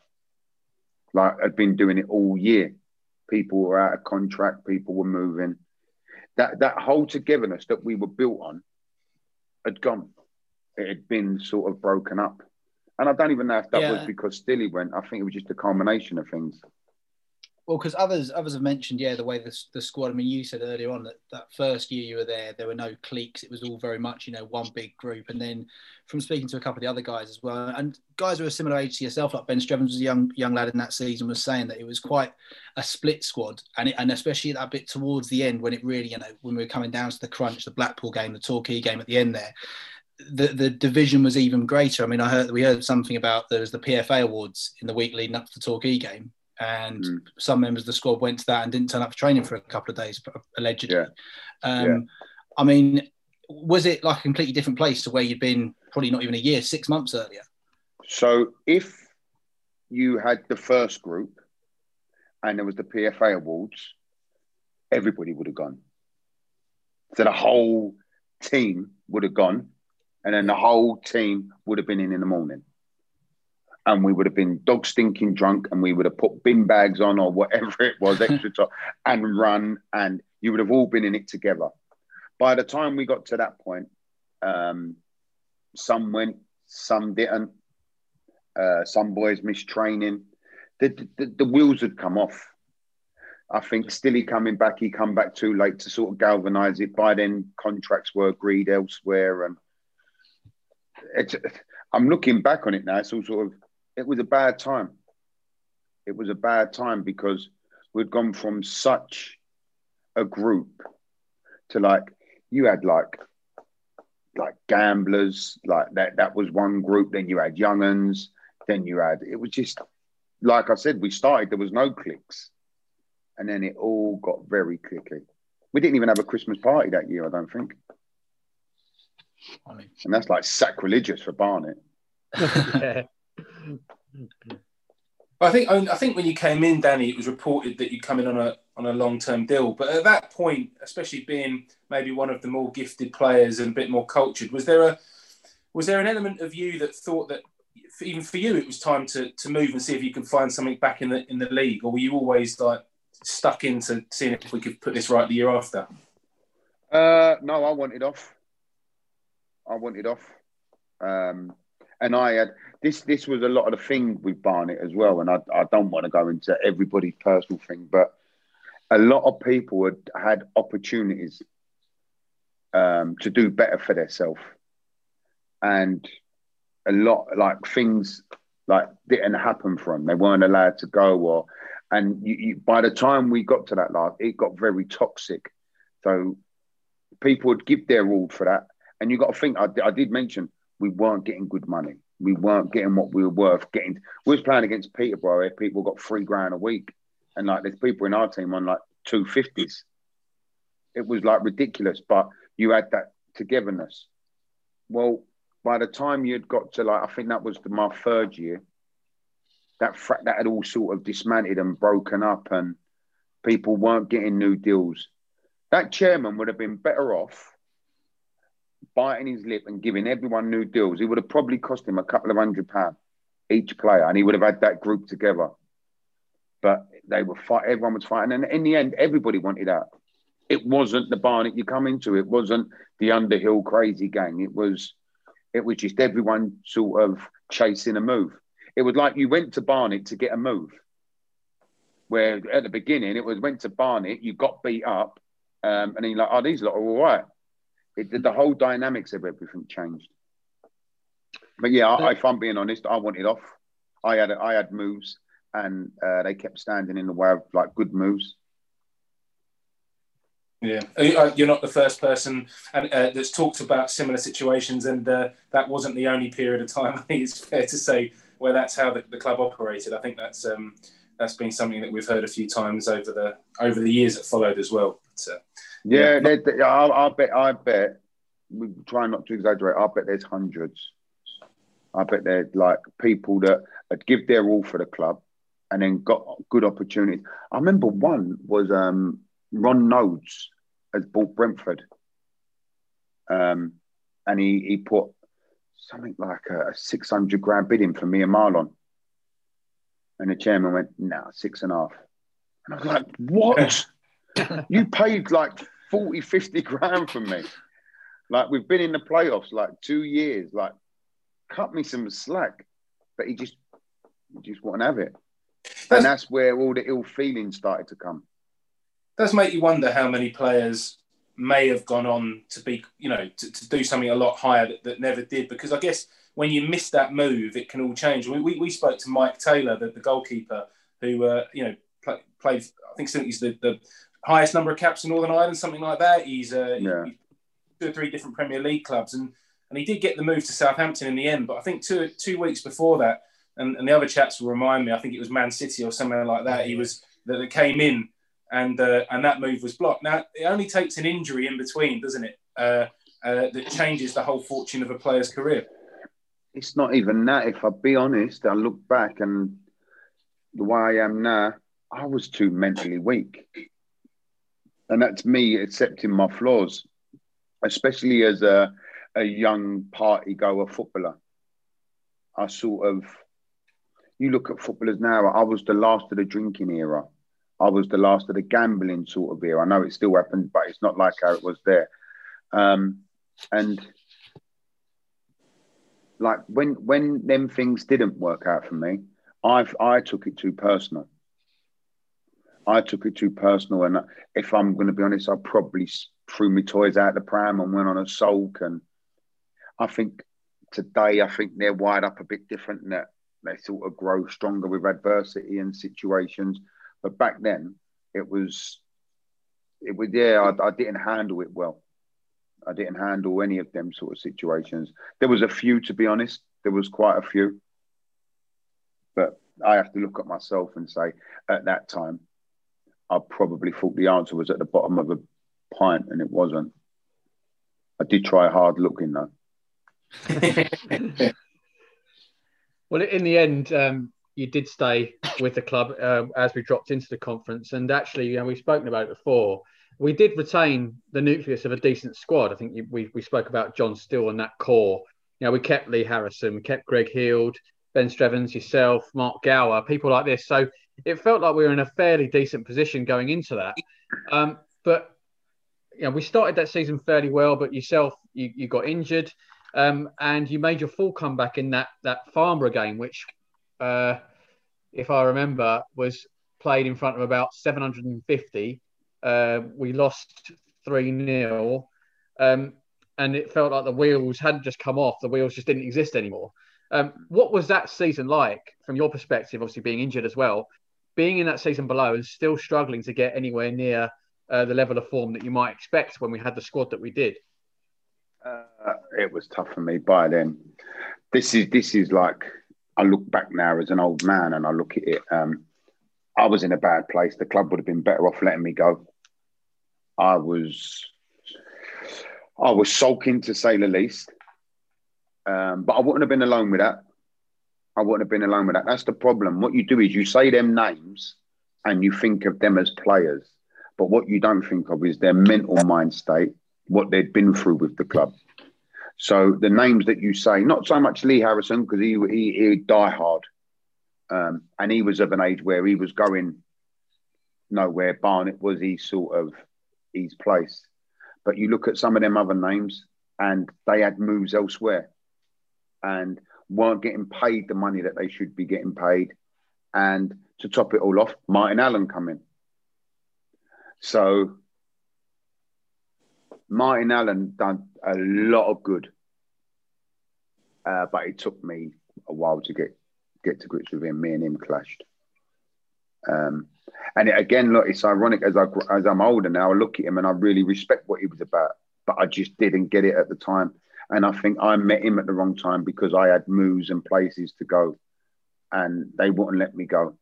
Like had been doing it all year. People were out of contract. People were moving. That that whole togetherness that we were built on had gone. It had been sort of broken up. And I don't even know if that yeah. was because Steele went. I think it was just a culmination of things. Well, because others others have mentioned, yeah, the way the, the squad, I mean, you said earlier on that that first year you were there, there were no cliques. It was all very much, you know, one big group. And then from speaking to a couple of the other guys as well, and guys who are similar age to yourself, like Ben Strevens was a young young lad in that season, was saying that it was quite a split squad. And it, and especially that bit towards the end when it really, you know, when we were coming down to the crunch, the Blackpool game, the Torquay game at the end there, the the division was even greater. I mean, I heard we heard something about there was the P F A Awards in the week leading up to the Torquay game. And mm. some members of the squad went to that and didn't turn up for training for a couple of days, allegedly. Yeah. Um, yeah. I mean, was it like a completely different place to where you'd been probably not even a year, six months earlier? So if you had the first group and there was the P F A Awards, everybody would have gone. So the whole team would have gone, and then the whole team would have been in in the morning. And we would have been dog stinking drunk, and we would have put bin bags on or whatever it was, extra top, and run. And you would have all been in it together. By the time we got to that point, um, some went, some didn't. Uh, some boys missed training. The, the the wheels had come off. I think Steele coming back, he come back too late to sort of galvanise it. By then, contracts were agreed elsewhere, and it's. I'm looking back on it now. It's all sort of. It was a bad time. It was a bad time because we'd gone from such a group to like, you had like like gamblers, like that. That was one group. Then you had young uns. Then you had, it was just, like I said, we started, there was no cliques. And then it all got very clicky. We didn't even have a Christmas party that year, I don't think. Funny. And that's like sacrilegious for Barnet. Yeah. I think I think when you came in, Danny, it was reported that you'd come in on a on a long-term deal. But at that point, especially being maybe one of the more gifted players and a bit more cultured, was there a was there an element of you that thought that even for you it was time to to move and see if you could find something back in the in the league, or were you always like stuck into seeing if we could put this right the year after? Uh, no, I wanted off. I wanted off. Um, and I had, this This was a lot of the thing with Barnet as well, and I, I don't want to go into everybody's personal thing, but a lot of people had, had opportunities um, to do better for themselves. And a lot, like, things like didn't happen for them. They weren't allowed to go, or... And you, you, by the time we got to that life, it got very toxic. So people would give their all for that. And you got to think, I, I did mention, we weren't getting good money. We weren't getting what we were worth getting. We was playing against Peterborough. People got three grand a week. And like, there's people in our team on like two fifties. It was like ridiculous, but you had that togetherness. Well, by the time you'd got to like, I think that was the, my third year, That, that had all sort of dismantled and broken up, and people weren't getting new deals. That chairman would have been better off biting his lip and giving everyone new deals. It would have probably cost him a couple of hundred pounds each player, and he would have had that group together. But they were fight. Everyone was fighting, and in the end, everybody wanted out. It wasn't the Barnet you come into. It wasn't the Underhill crazy gang. It was, it was just everyone sort of chasing a move. It was like you went to Barnet to get a move. Where at the beginning, it was went to Barnet, you got beat up, um, and then you're like, oh, these lot are all right. It, the whole dynamics of everything changed. But yeah, I, if I'm being honest, I wanted off. I had I had moves, and uh, they kept standing in the way of like good moves. Yeah, you're not the first person and, uh, that's talked about similar situations, and uh, that wasn't the only period of time. I think it's fair to say. Well, that's how the, the club operated. I think that's um, that's been something that we've heard a few times over the over the years that followed as well. But, uh, yeah, yeah. They, I'll, I'll bet. I bet. We try not to exaggerate. I bet there's hundreds. I bet there's like people that had give their all for the club, and then got good opportunities. I remember one was um, Ron Nodes has bought Brentford, um, and he he put. Something like a, a six hundred grand bidding for me and Marlon, and the chairman went, "Nah, six and a half." And I was like, "What? You paid like forty, fifty grand for me? Like we've been in the playoffs like two years. Like, cut me some slack." But he just, he just wouldn't have it, and that's where all the ill feeling started to come. It does make you wonder how many players may have gone on to be, you know, to, to do something a lot higher that, that never did, because I guess when you miss that move, it can all change. We we, we spoke to Mike Taylor, the, the goalkeeper, who, uh, you know, play, played, I think he's the, the highest number of caps in Northern Ireland, something like that. He's, uh, yeah. he's two or three different Premier League clubs, and, and he did get the move to Southampton in the end, but I think two two weeks before that, and, and the other chaps will remind me, I think it was Man City or somewhere like that, he was, that, that came in, And uh, and that move was blocked. Now, it only takes an injury in between, doesn't it, uh, uh, that changes the whole fortune of a player's career? It's not even that. If I be honest, I look back and the way I am now, I was too mentally weak. And that's me accepting my flaws, especially as a, a young party-goer footballer. I sort of... You look at footballers now, I was the last of the drinking era. I was the last of the gambling sort of era. I know it still happens, but it's not like how it was there. Um, and like when when them things didn't work out for me, I've I took it too personal. I took it too personal, and if I'm going to be honest, I probably threw my toys out the pram and went on a sulk. And I think today, I think they're wired up a bit different. That they sort of grow stronger with adversity and situations. But back then, it was, it was yeah, I, I didn't handle it well. I didn't handle any of them sort of situations. There was a few, to be honest. There was quite a few. But I have to look at myself and say, at that time, I probably thought the answer was at the bottom of a pint, and it wasn't. I did try hard looking, though. Well, in the end, um, you did stay with the club uh, as we dropped into the conference. And actually, you know, we've spoken about it before. We did retain the nucleus of a decent squad. I think we we spoke about John Steele and that core. You know, we kept Lee Harrison, we kept Greg Heald, Ben Strevens, yourself, Mark Gower, people like this. So it felt like we were in a fairly decent position going into that. Um, but, you know, we started that season fairly well, but yourself, you, you got injured um, and you made your full comeback in that, that Farnborough game, which, uh, if I remember, was played in front of about seven hundred fifty. Uh, we lost three nil, um, and it felt like the wheels hadn't just come off. The wheels just didn't exist anymore. Um, what was that season like from your perspective, obviously being injured as well, being in that season below and still struggling to get anywhere near uh, the level of form that you might expect when we had the squad that we did? Uh, it was tough for me by then. This is, this is like, I look back now as an old man and I look at it. Um, I was in a bad place. The club would have been better off letting me go. I was, I was sulking, to say the least. Um, but I wouldn't have been alone with that. I wouldn't have been alone with that. That's the problem. What you do is you say them names and you think of them as players. But what you don't think of is their mental mind state, what they'd been through with the club. So the names that you say, not so much Lee Harrison, because he, he, he'd die hard. Um, and he was of an age where he was going nowhere, Barnett was his sort of his place. But you look at some of them other names and they had moves elsewhere and weren't getting paid the money that they should be getting paid. And to top it all off, Martin Allen come in. So Martin Allen done a lot of good, uh, but it took me a while to get get to grips with him. Me and him clashed. Um, and it, again, look, it's ironic, as, I, as I'm older now, I look at him and I really respect what he was about, but I just didn't get it at the time. And I think I met him at the wrong time because I had moves and places to go and they wouldn't let me go.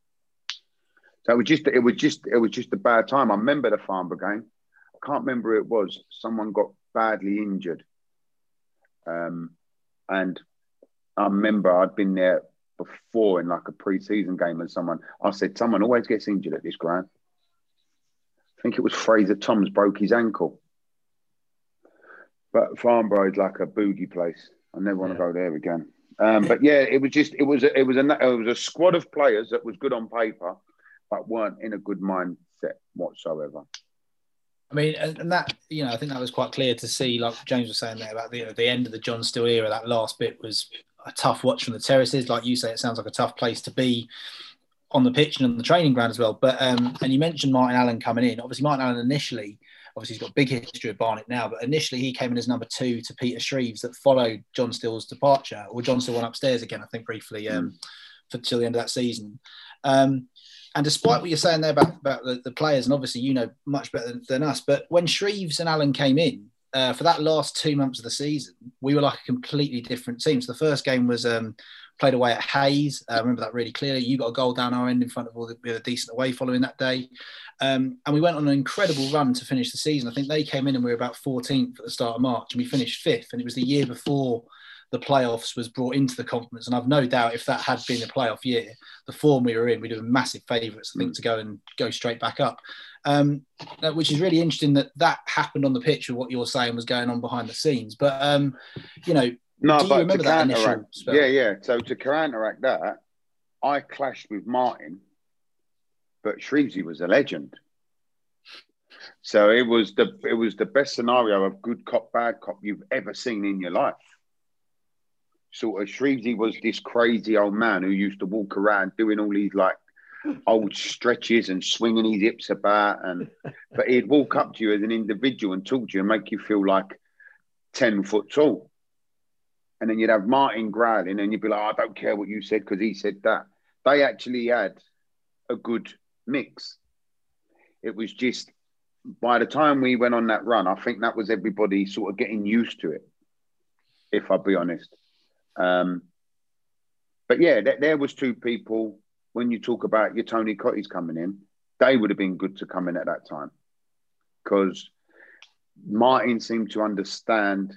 So it was just, it was just, it was just a bad time. I remember the Farnborough game. I can't remember who it was. Someone got badly injured. Um, and I remember I'd been there before in like a pre-season game, and someone, I said, someone always gets injured at this ground. I think it was Fraser Toms broke his ankle. But Farnborough is like a boogie place. I never want to yeah. go there again. Um, but yeah, it was just, it was, a, it was a, it was a squad of players that was good on paper, but weren't in a good mindset whatsoever. I mean, and that, you know, I think that was quite clear to see, like James was saying there about the, you know, the end of the John Steele era. That last bit was a tough watch from the terraces. Like you say, it sounds like a tough place to be on the pitch and on the training ground as well. But, um, and you mentioned Martin Allen coming in. Obviously, Martin Allen initially, obviously he's got a big history of Barnet now, but initially he came in as number two to Peter Shreeves that followed John Steele's departure, or John Steele went upstairs again, I think briefly, um, for till the end of that season. Um, and despite what you're saying there about, about the, the players, and obviously you know much better than, than us, but when Shreeves and Allen came in, Uh, for that last two months of the season, we were like a completely different team. So the first game was um, played away at Hayes. Uh, I remember that really clearly. You got a goal down our end in front of all the, the decent away following that day. Um, and we went on an incredible run to finish the season. I think they came in and we were about fourteenth at the start of March, and we finished fifth. And it was the year before the playoffs was brought into the conference. And I've no doubt if that had been the playoff year, the form we were in, we'd have been massive favourites, I think, to go and go straight back up. Um, which is really interesting that that happened on the pitch with what you're saying was going on behind the scenes. But, um, you know, no, do you remember that initial spell? Yeah, yeah. So to counteract that, I clashed with Martin, but Shreevesy was a legend. So it was the it was the best scenario of good cop, bad cop you've ever seen in your life. Sort of Shreevesy was this crazy old man who used to walk around doing all these like old stretches and swinging his hips about, and but he'd walk up to you as an individual and talk to you and make you feel like ten foot tall. And then you'd have Martin growling and you'd be like, oh, I don't care what you said because he said that. They actually had a good mix. It was just by the time we went on that run, I think that was everybody sort of getting used to it, if I'll be honest. Um, but yeah, th there was two people, when you talk about your Tony Cottees coming in, they would have been good to come in at that time, because Martin seemed to understand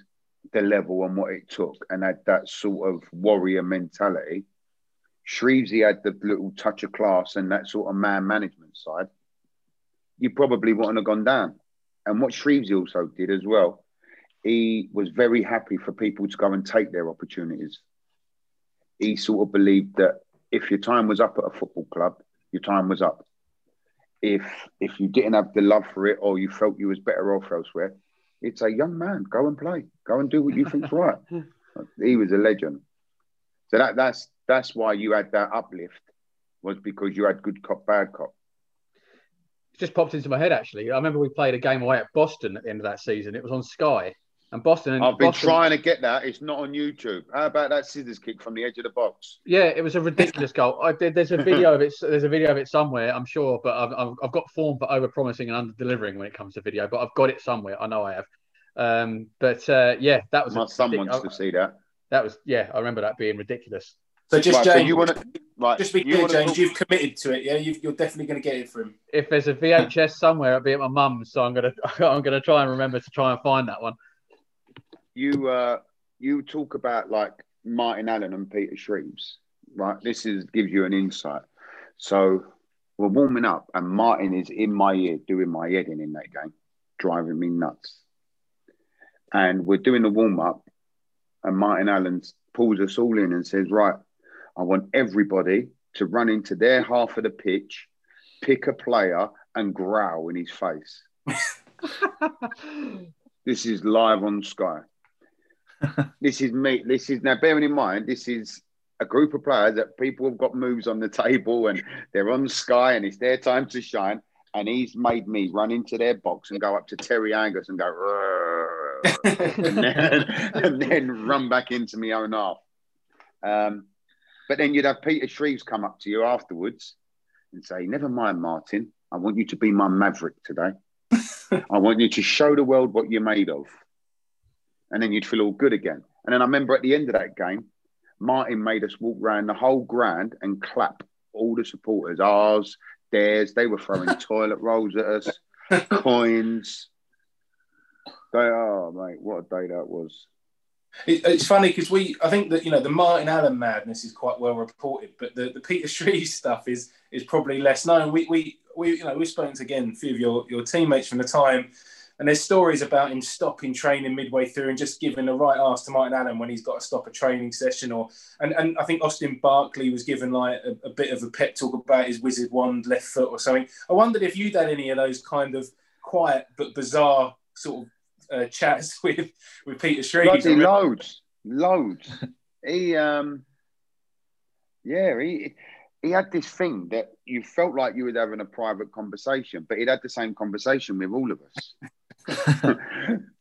the level and what it took, and had that sort of warrior mentality. Shreeves, he had the little touch of class and that sort of man management side. You probably wouldn't have gone down. And what Shreeves also did as well, he was very happy for people to go and take their opportunities. He sort of believed that if your time was up at a football club, your time was up. If if you didn't have the love for it, or you felt you was better off elsewhere, it's a young man, go and play, go and do what you think's right. He was a legend. So that that's that's why you had that uplift, was because you had good cop, bad cop. It just popped into my head, actually. I remember we played a game away at Boston at the end of that season. It was on Sky. And Boston... And I've been Boston, trying to get that. It's not on YouTube. How about that scissors kick from the edge of the box? Yeah, it was a ridiculous goal. I did, there's a video of it. There's a video of it somewhere, I'm sure. But I've, I've got form for over-promising and under-delivering when it comes to video. But I've got it somewhere. I know I have. Um, but uh, yeah, that was... My son ridiculous. wants to see that. That was... Yeah, I remember that being ridiculous. So just right, James, so you want to, right, just be clear, you James, you've committed to it. Yeah, you've, you're definitely going to get it for him. If there's a V H S somewhere, it'll be at my mum's. So I'm going to, I'm going to try and remember to try and find that one. You, uh, you talk about like Martin Allen and Peter Shreeves, right? This is gives you an insight. So we're warming up, and Martin is in my ear, doing my head in in that game, driving me nuts. And we're doing the warm up, and Martin Allen pulls us all in and says, "Right, I want everybody to run into their half of the pitch, pick a player and growl in his face." This is live on Sky. This is me. This is now, bearing in mind, this is a group of players that people have got moves on the table, and they're on Sky, and it's their time to shine. And he's made me run into their box and go up to Terry Angus and go, and, then, and then run back into my own half. Um, But then you'd have Peter Shreeves come up to you afterwards and say, "Never mind, Martin, I want you to be my maverick today. I want you to show the world what you're made of." And then you'd feel all good again. And then I remember at the end of that game, Martin made us walk round the whole ground and clap all the supporters, ours, theirs. They were throwing toilet rolls at us, coins. They, oh, mate, what a day that was. It's funny because we, I think that, you know, the Martin Allen madness is quite well reported, but the, the Peter Shreeves stuff is is probably less known. We, we, we you know, we've spoken to, again, a few of your, your teammates from the time, and there's stories about him stopping training midway through and just giving the right arse to Martin Allen when he's got to stop a training session. Or and, and I think Austin Barkley was given like a, a bit of a pep talk about his wizard wand left foot or something. I wondered if you'd had any of those kind of quiet but bizarre sort of Uh, chats with with Peter Shreeves. Loads, loads. He, um, yeah, he he had this thing that you felt like you were having a private conversation, but he'd had the same conversation with all of us.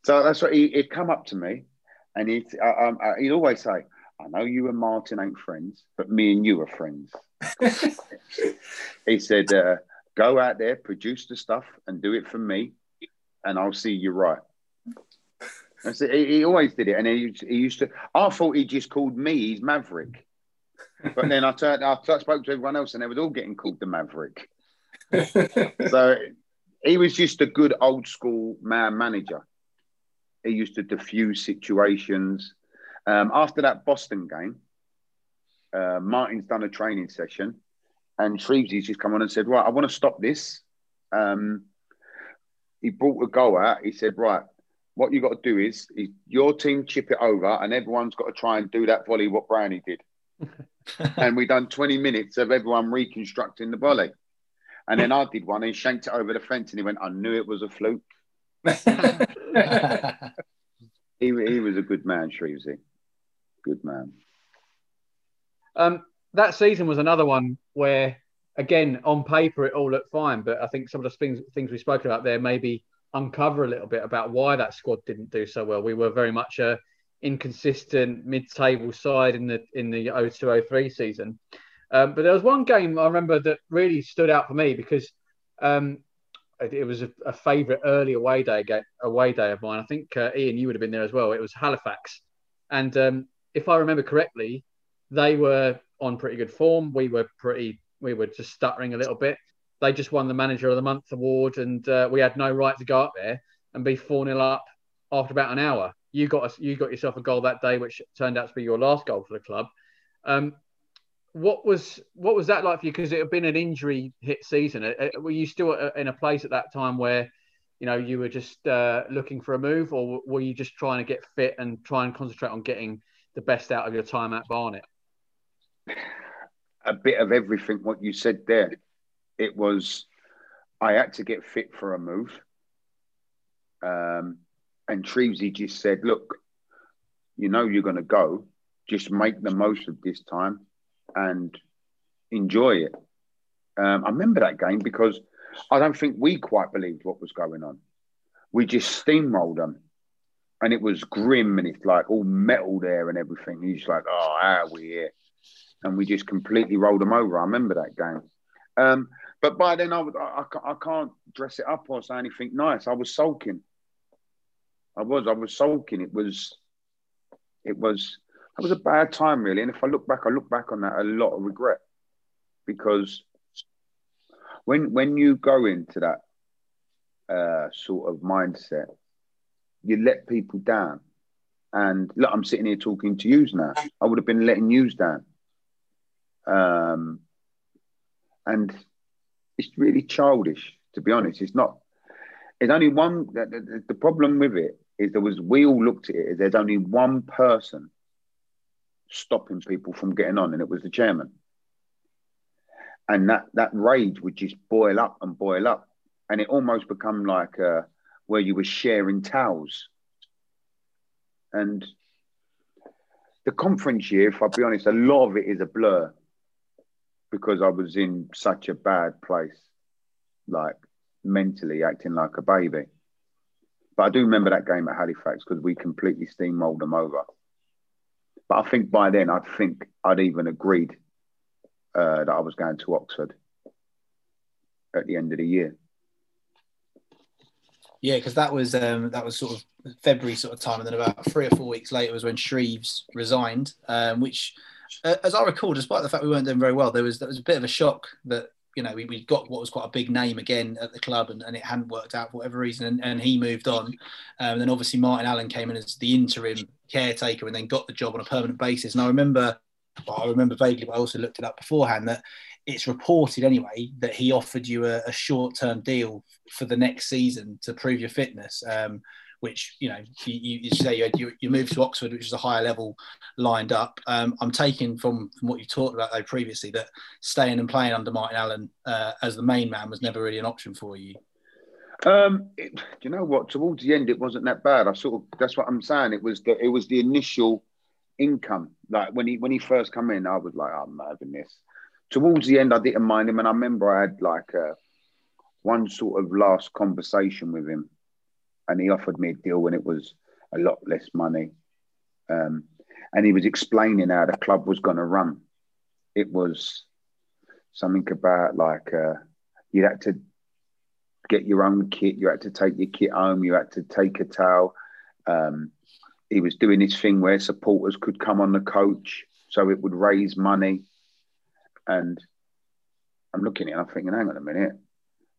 So that's what he, he'd come up to me, and he'd uh, um, uh, he'd always say, "I know you and Martin ain't friends, but me and you are friends." He said, uh, "Go out there, produce the stuff, and do it for me, and I'll see you right." So he, he always did it, and he, he used to. I thought he just called me his maverick, but then I turned. I spoke to everyone else, and they were all getting called the maverick. So he was just a good old school man manager. He used to diffuse situations. Um, after that Boston game, uh, Martin's done a training session, and Shreeves just come on and said, "Right, I want to stop this." Um, he brought a goal out. He said, "Right, what you got to do is, is your team chip it over, and everyone's got to try and do that volley what Brownie did." And we done twenty minutes of everyone reconstructing the volley. And then I did one, and he shanked it over the fence, and he went, "I knew it was a fluke." he, he was a good man, Shreevesy. Good man. Um, that season was another one where, again, on paper, it all looked fine. But I think some of the things, things we spoke about there maybe uncover a little bit about why that squad didn't do so well. We were very much a inconsistent mid-table side in the in the oh two oh three season. Um, but there was one game I remember that really stood out for me because um, it, it was a, a favourite early away day away day of mine. I think, uh, Ian, you would have been there as well. It was Halifax. And um, if I remember correctly, they were on pretty good form. We were pretty, we were just stuttering a little bit. They just won the Manager of the Month award, and uh, we had no right to go up there and be four nil up after about an hour. You got a, you got yourself a goal that day, which turned out to be your last goal for the club. Um, what was what was that like for you? Because it had been an injury hit season. Were you still in a place at that time where, you know, you were just uh, looking for a move, or were you just trying to get fit and try and concentrate on getting the best out of your time at Barnet? A bit of everything. What you said there, it was. I had to get fit for a move. Um, and Shreevesy just said, "Look, you know you're going to go. Just make the most of this time and enjoy it." Um, I remember that game because I don't think we quite believed what was going on. We just steamrolled them, and it was grim, and it's like all metal there and everything. He's like, "Oh, how are we here?" And we just completely rolled them over. I remember that game. Um, but by then, I, would, I, I can't dress it up or say anything nice. I was sulking. I was, I was sulking. It was, it was, it was a bad time, really. And if I look back, I look back on that a lot of regret, because when when you go into that uh, sort of mindset, you let people down. And look, I'm sitting here talking to yous now. I would have been letting yous down. Um, and it's really childish, to be honest. It's not. There's only one. The, the, the problem with it is there was. We all looked at it as there's only one person stopping people from getting on, and it was the chairman. And that that rage would just boil up and boil up, and it almost become like uh, where you were sharing towels. And the conference year, if I'll be honest, a lot of it is a blur because I was in such a bad place, like mentally acting like a baby. But I do remember that game at Halifax because we completely steamrolled them over. But I think by then, I think I'd even agreed uh, that I was going to Oxford at the end of the year. Yeah, because that was um, that was sort of February sort of time, and then about three or four weeks later was when Shreeves resigned. Um, which, uh, as I recall, despite the fact we weren't doing very well, there was there was a bit of a shock that, you know, we we got what was quite a big name again at the club, and, and it hadn't worked out for whatever reason, and, and he moved on. Um, and then obviously Martin Allen came in as the interim caretaker and then got the job on a permanent basis. And I remember, well, I remember vaguely, but I also looked it up beforehand, that it's reported anyway that he offered you a, a short-term deal for the next season to prove your fitness, um, which, you know, you, you say you, had, you, you moved to Oxford, which is a higher level lined up. Um, I'm taking from, from what you've talked about, though, previously, that staying and playing under Martin Allen uh, as the main man was never really an option for you. Um, it, do you know what? Towards the end, it wasn't that bad. I sort of, that's what I'm saying. It was the, it was the initial income. Like when he, when he first came in, I was like, I'm not having this. Towards the end, I didn't mind him. And I remember I had like a, one sort of last conversation with him. And he offered me a deal when it was a lot less money. Um, and he was explaining how the club was going to run. It was something about like uh, you had to get your own kit. You had to take your kit home. You had to take a towel. Um, he was doing this thing where supporters could come on the coach so it would raise money. And I'm looking at it and I'm thinking, hang on a minute.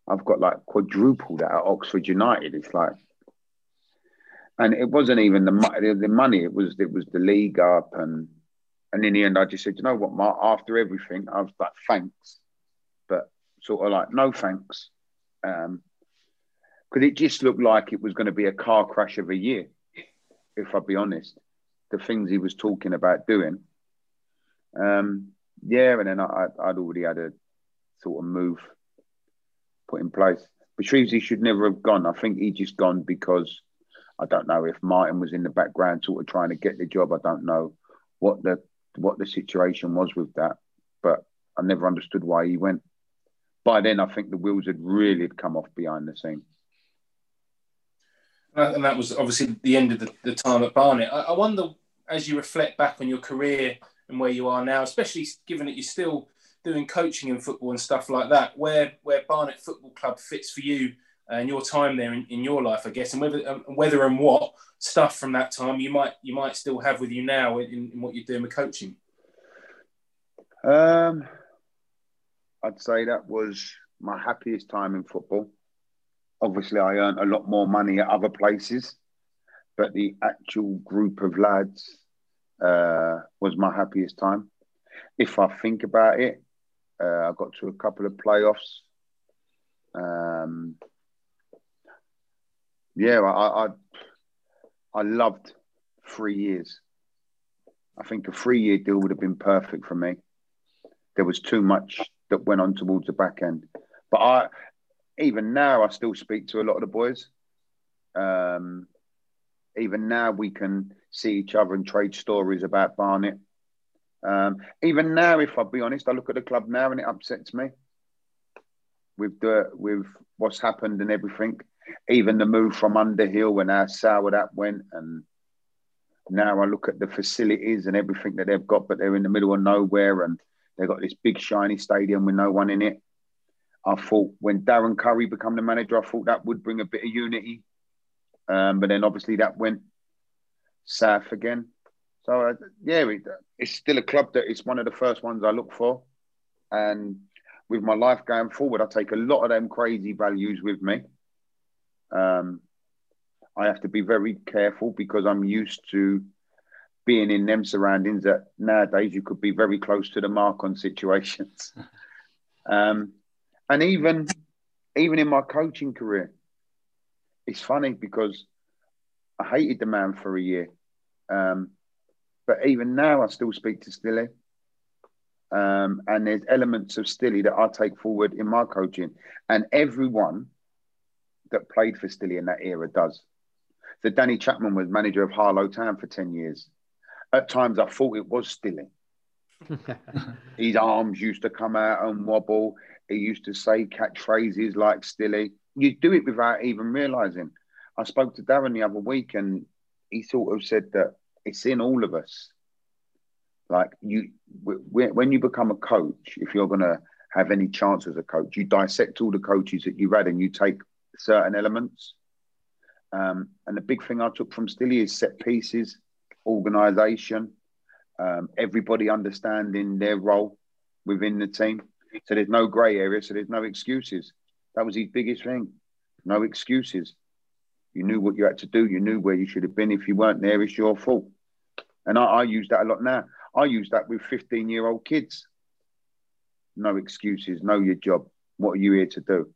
I've got like quadruple that at Oxford United. It's like, and it wasn't even the money. The money it was it was the league up, and and in the end I just said, you know what, Mark? After everything, I was like, thanks, but sort of like no thanks, because um, it just looked like it was going to be a car crash of a year. If I'll be honest, the things he was talking about doing, um, yeah, and then I, I'd already had a sort of move put in place. But Shreevesy should never have gone. I think he just gone because I don't know if Martin was in the background sort of trying to get the job. I don't know what the what the situation was with that, but I never understood why he went. By then, I think the wheels had really come off behind the scene. And that was obviously the end of the, the time at Barnet. I, I wonder, as you reflect back on your career and where you are now, especially given that you're still doing coaching in football and stuff like that, where where Barnet Football Club fits for you uh, and your time there in, in your life, I guess, and whether um, whether and what stuff from that time you might you might still have with you now in, in what you're doing with coaching. Um, I'd say that was my happiest time in football. Obviously, I earned a lot more money at other places, but the actual group of lads uh, was my happiest time. If I think about it, uh, I got to a couple of playoffs. Um, yeah, I, I I loved three years. I think a three-year deal would have been perfect for me. There was too much that went on towards the back end. But I, even now, I still speak to a lot of the boys. Um, even now, we can see each other and trade stories about Barnet. Um, even now, if I'll be honest, I look at the club now and it upsets me with the with what's happened and everything. Even the move from Underhill and how sour that went, and now I look at the facilities and everything that they've got, but they're in the middle of nowhere and they've got this big shiny stadium with no one in it. I thought when Darren Curry became the manager, I thought that would bring a bit of unity, um, but then obviously that went south again. So, uh, yeah, it, it's still a club that it's one of the first ones I look for. And with my life going forward, I take a lot of them crazy values with me. Um, I have to be very careful because I'm used to being in them surroundings that nowadays you could be very close to the mark on situations. um, and even, even in my coaching career, it's funny because I hated the man for a year. Um, But even now, I still speak to Steele. Um, and there's elements of Steele that I take forward in my coaching. And everyone that played for Steele in that era does. So Danny Chapman was manager of Harlow Town for ten years. At times, I thought it was Steele. His arms used to come out and wobble. He used to say catchphrases like Steele. You do it without even realising. I spoke to Darren the other week and he sort of said that it's in all of us. Like you, when you become a coach, if you're going to have any chance as a coach, you dissect all the coaches that you've had and you take certain elements. Um, and the big thing I took from Steele is set pieces, organisation, um, everybody understanding their role within the team. So there's no grey area, so there's no excuses. That was his biggest thing, no excuses. You knew what you had to do. You knew where you should have been. If you weren't there, it's your fault. And I, I use that a lot now. I use that with fifteen-year-old kids. No excuses. Know your job. What are you here to do?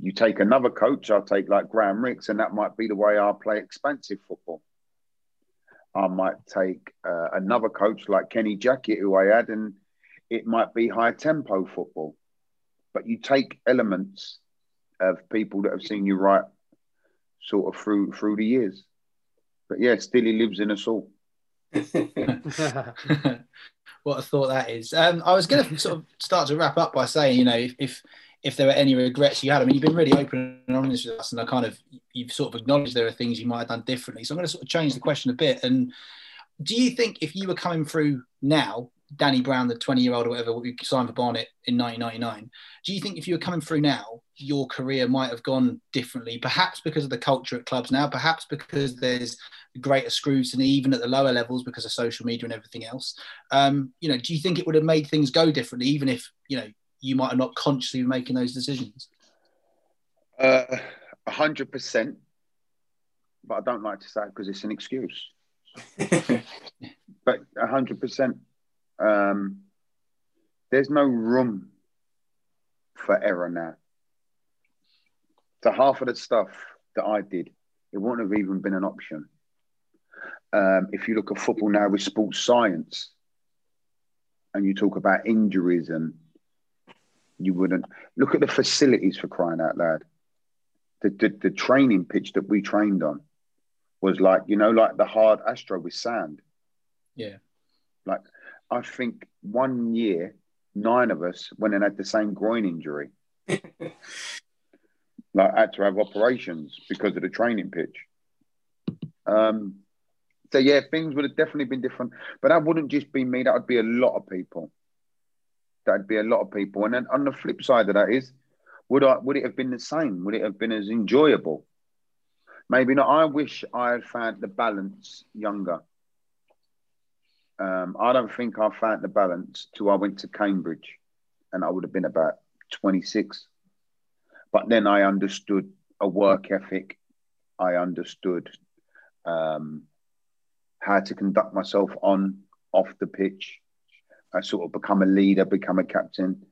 You take another coach. I'll take like Graham Ricks, and that might be the way I play expansive football. I might take uh, another coach like Kenny Jackett, who I had, and it might be high-tempo football. But you take elements of people that have seen you right sort of through through the years. But yeah, Steele lives in us all. What a thought that is. Um, I was going to sort of start to wrap up by saying, you know, if, if if there were any regrets you had, I mean, you've been really open and honest with us, and I kind of, you've sort of acknowledged there are things you might have done differently. So I'm going to sort of change the question a bit. And do you think if you were coming through now, Danny Brown, the twenty-year-old or whatever, who signed for Barnet in nineteen ninety-nine, do you think if you were coming through now, your career might have gone differently, perhaps because of the culture at clubs now, perhaps because there's greater scrutiny even at the lower levels because of social media and everything else? Um, you know, do you think it would have made things go differently, even if, you know, you might have not consciously been making those decisions? A hundred percent, but I don't like to say it because it's an excuse. But a hundred percent, there's no room for error now. So half of the stuff that I did, it wouldn't have even been an option. Um, if you look at football now with sports science and you talk about injuries, and you wouldn't look at the facilities, for crying out loud. The, the, the training pitch that we trained on was like, you know, like the hard Astro with sand. Yeah. Like I think one year, nine of us went and had the same groin injury. Like I had to have operations because of the training pitch. Um, so, yeah, things would have definitely been different. But that wouldn't just be me. That would be a lot of people. That would be a lot of people. And then on the flip side of that is Would I? Would it have been the same? Would it have been as enjoyable? Maybe not. I wish I had found the balance younger. Um, I don't think I found the balance till I went to Cambridge, and I would have been about twenty-six. But then I understood a work ethic. I understood um, how to conduct myself on, off the pitch. I sort of become a leader, become a captain.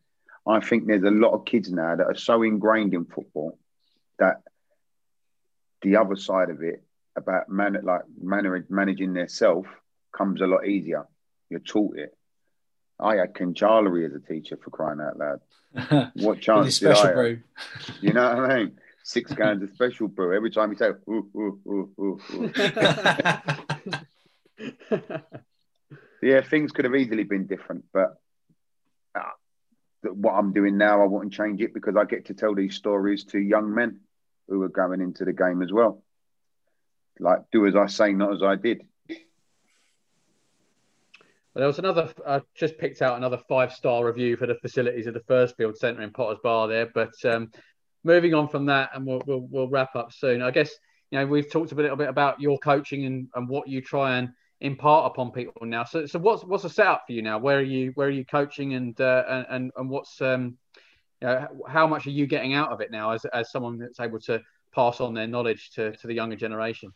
I think there's a lot of kids now that are so ingrained in football that the other side of it about man, like man, managing themselves comes a lot easier. You're taught it. I had Ken Charlie as a teacher, for crying out loud. What chance did I have? You know what I mean? Six cans of special brew. Every time you say, ooh, ooh, ooh, ooh, ooh. Yeah, things could have easily been different, but uh, what I'm doing now, I wouldn't change it because I get to tell these stories to young men who are going into the game as well. Like, do as I say, not as I did. Well, there was another, I just picked out another five-star review for the facilities of the First Field Centre in Potter's Bar there. But um, moving on from that, and we'll, we'll, we'll wrap up soon. I guess, you know, we've talked a little bit about your coaching and, and what you try and impart upon people now. So, so what's what's the setup for you now? Where are you where are you coaching, and uh, and and what's um, you know, how much are you getting out of it now as as someone that's able to pass on their knowledge to to the younger generation?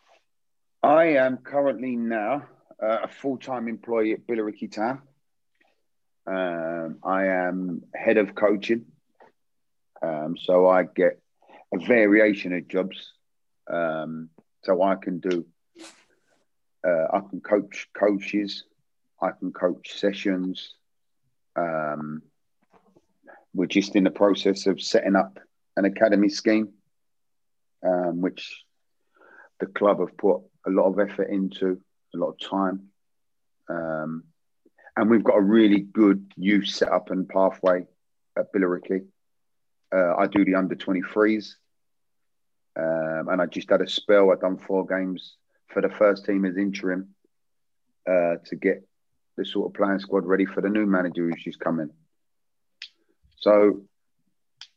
I am currently now uh, a full-time employee at Billericay Town. Um, I am head of coaching, um, so I get a variation of jobs. Um, so I can do. Uh, I can coach coaches. I can coach sessions. Um, we're just in the process of setting up an academy scheme, um, which the club have put a lot of effort into, a lot of time. Um, and we've got a really good youth setup and pathway at Billericay. Uh, I do the under twenty-threes. Um, and I just had a spell. I've done four games for the first team as interim uh, to get the sort of playing squad ready for the new manager who's just come in. So,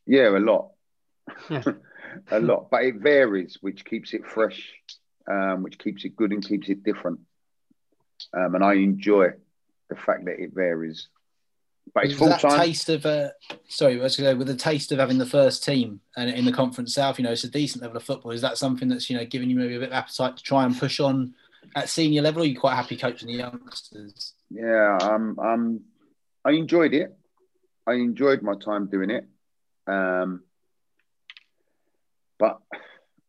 yeah, a lot. Yeah. a lot. But it varies, which keeps it fresh, um, which keeps it good and keeps it different. Um, and I enjoy the fact that it varies. But it's full time. Taste of, uh, sorry, I was going to go with the taste of having the first team and in the Conference South, you know, it's a decent level of football. Is that something that's, you know, giving you maybe a bit of appetite to try and push on at senior level? Or are you quite happy coaching the youngsters? Yeah, um, um, I enjoyed it. I enjoyed my time doing it. Um, but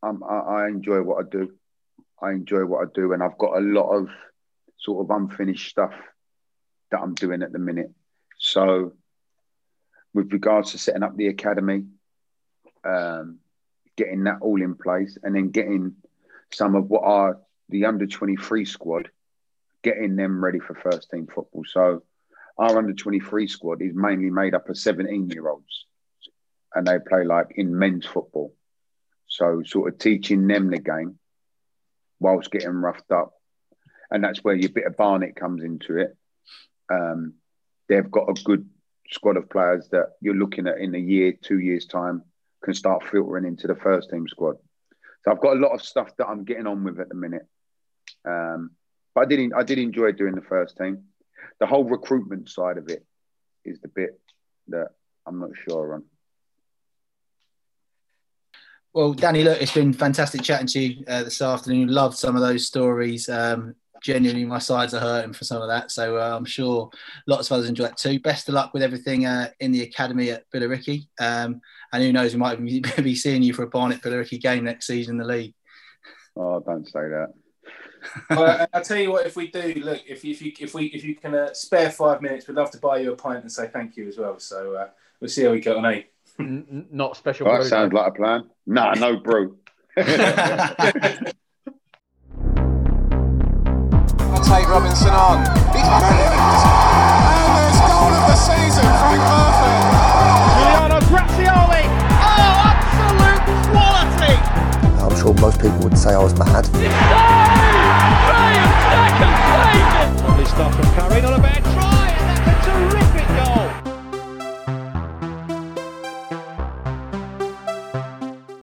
um, I, I enjoy what I do. I enjoy what I do. And I've got a lot of sort of unfinished stuff that I'm doing at the minute. So, with regards to setting up the academy, um, getting that all in place, and then getting some of what are the under twenty-three squad, getting them ready for first team football. So, our under twenty-three squad is mainly made up of seventeen-year-olds, and they play like in men's football. So, sort of teaching them the game whilst getting roughed up, and that's where your bit of Barnet comes into it. Um, They've got a good squad of players that you're looking at in a year, two years' time, can start filtering into the first team squad. So I've got a lot of stuff that I'm getting on with at the minute. Um, but I did, I did enjoy doing the first team. The whole recruitment side of it is the bit that I'm not sure on. Well, Danny, look, it's been fantastic chatting to you uh, this afternoon. Loved some of those stories. Um, Genuinely, my sides are hurting for some of that. So uh, I'm sure lots of others enjoy that too. Best of luck with everything uh, in the academy at Billericay. Um, and who knows, we might be seeing you for a Barnet Billericay game next season in the league. Oh, don't say that. Well, I'll tell you what, if we do, look, if you, if you, if we, if you can uh, spare five minutes, we'd love to buy you a pint and say thank you as well. So uh, we'll see how we get on, eh? Not special. Oh, that sounds like a plan. Nah, no brew. Take Robinson on. He's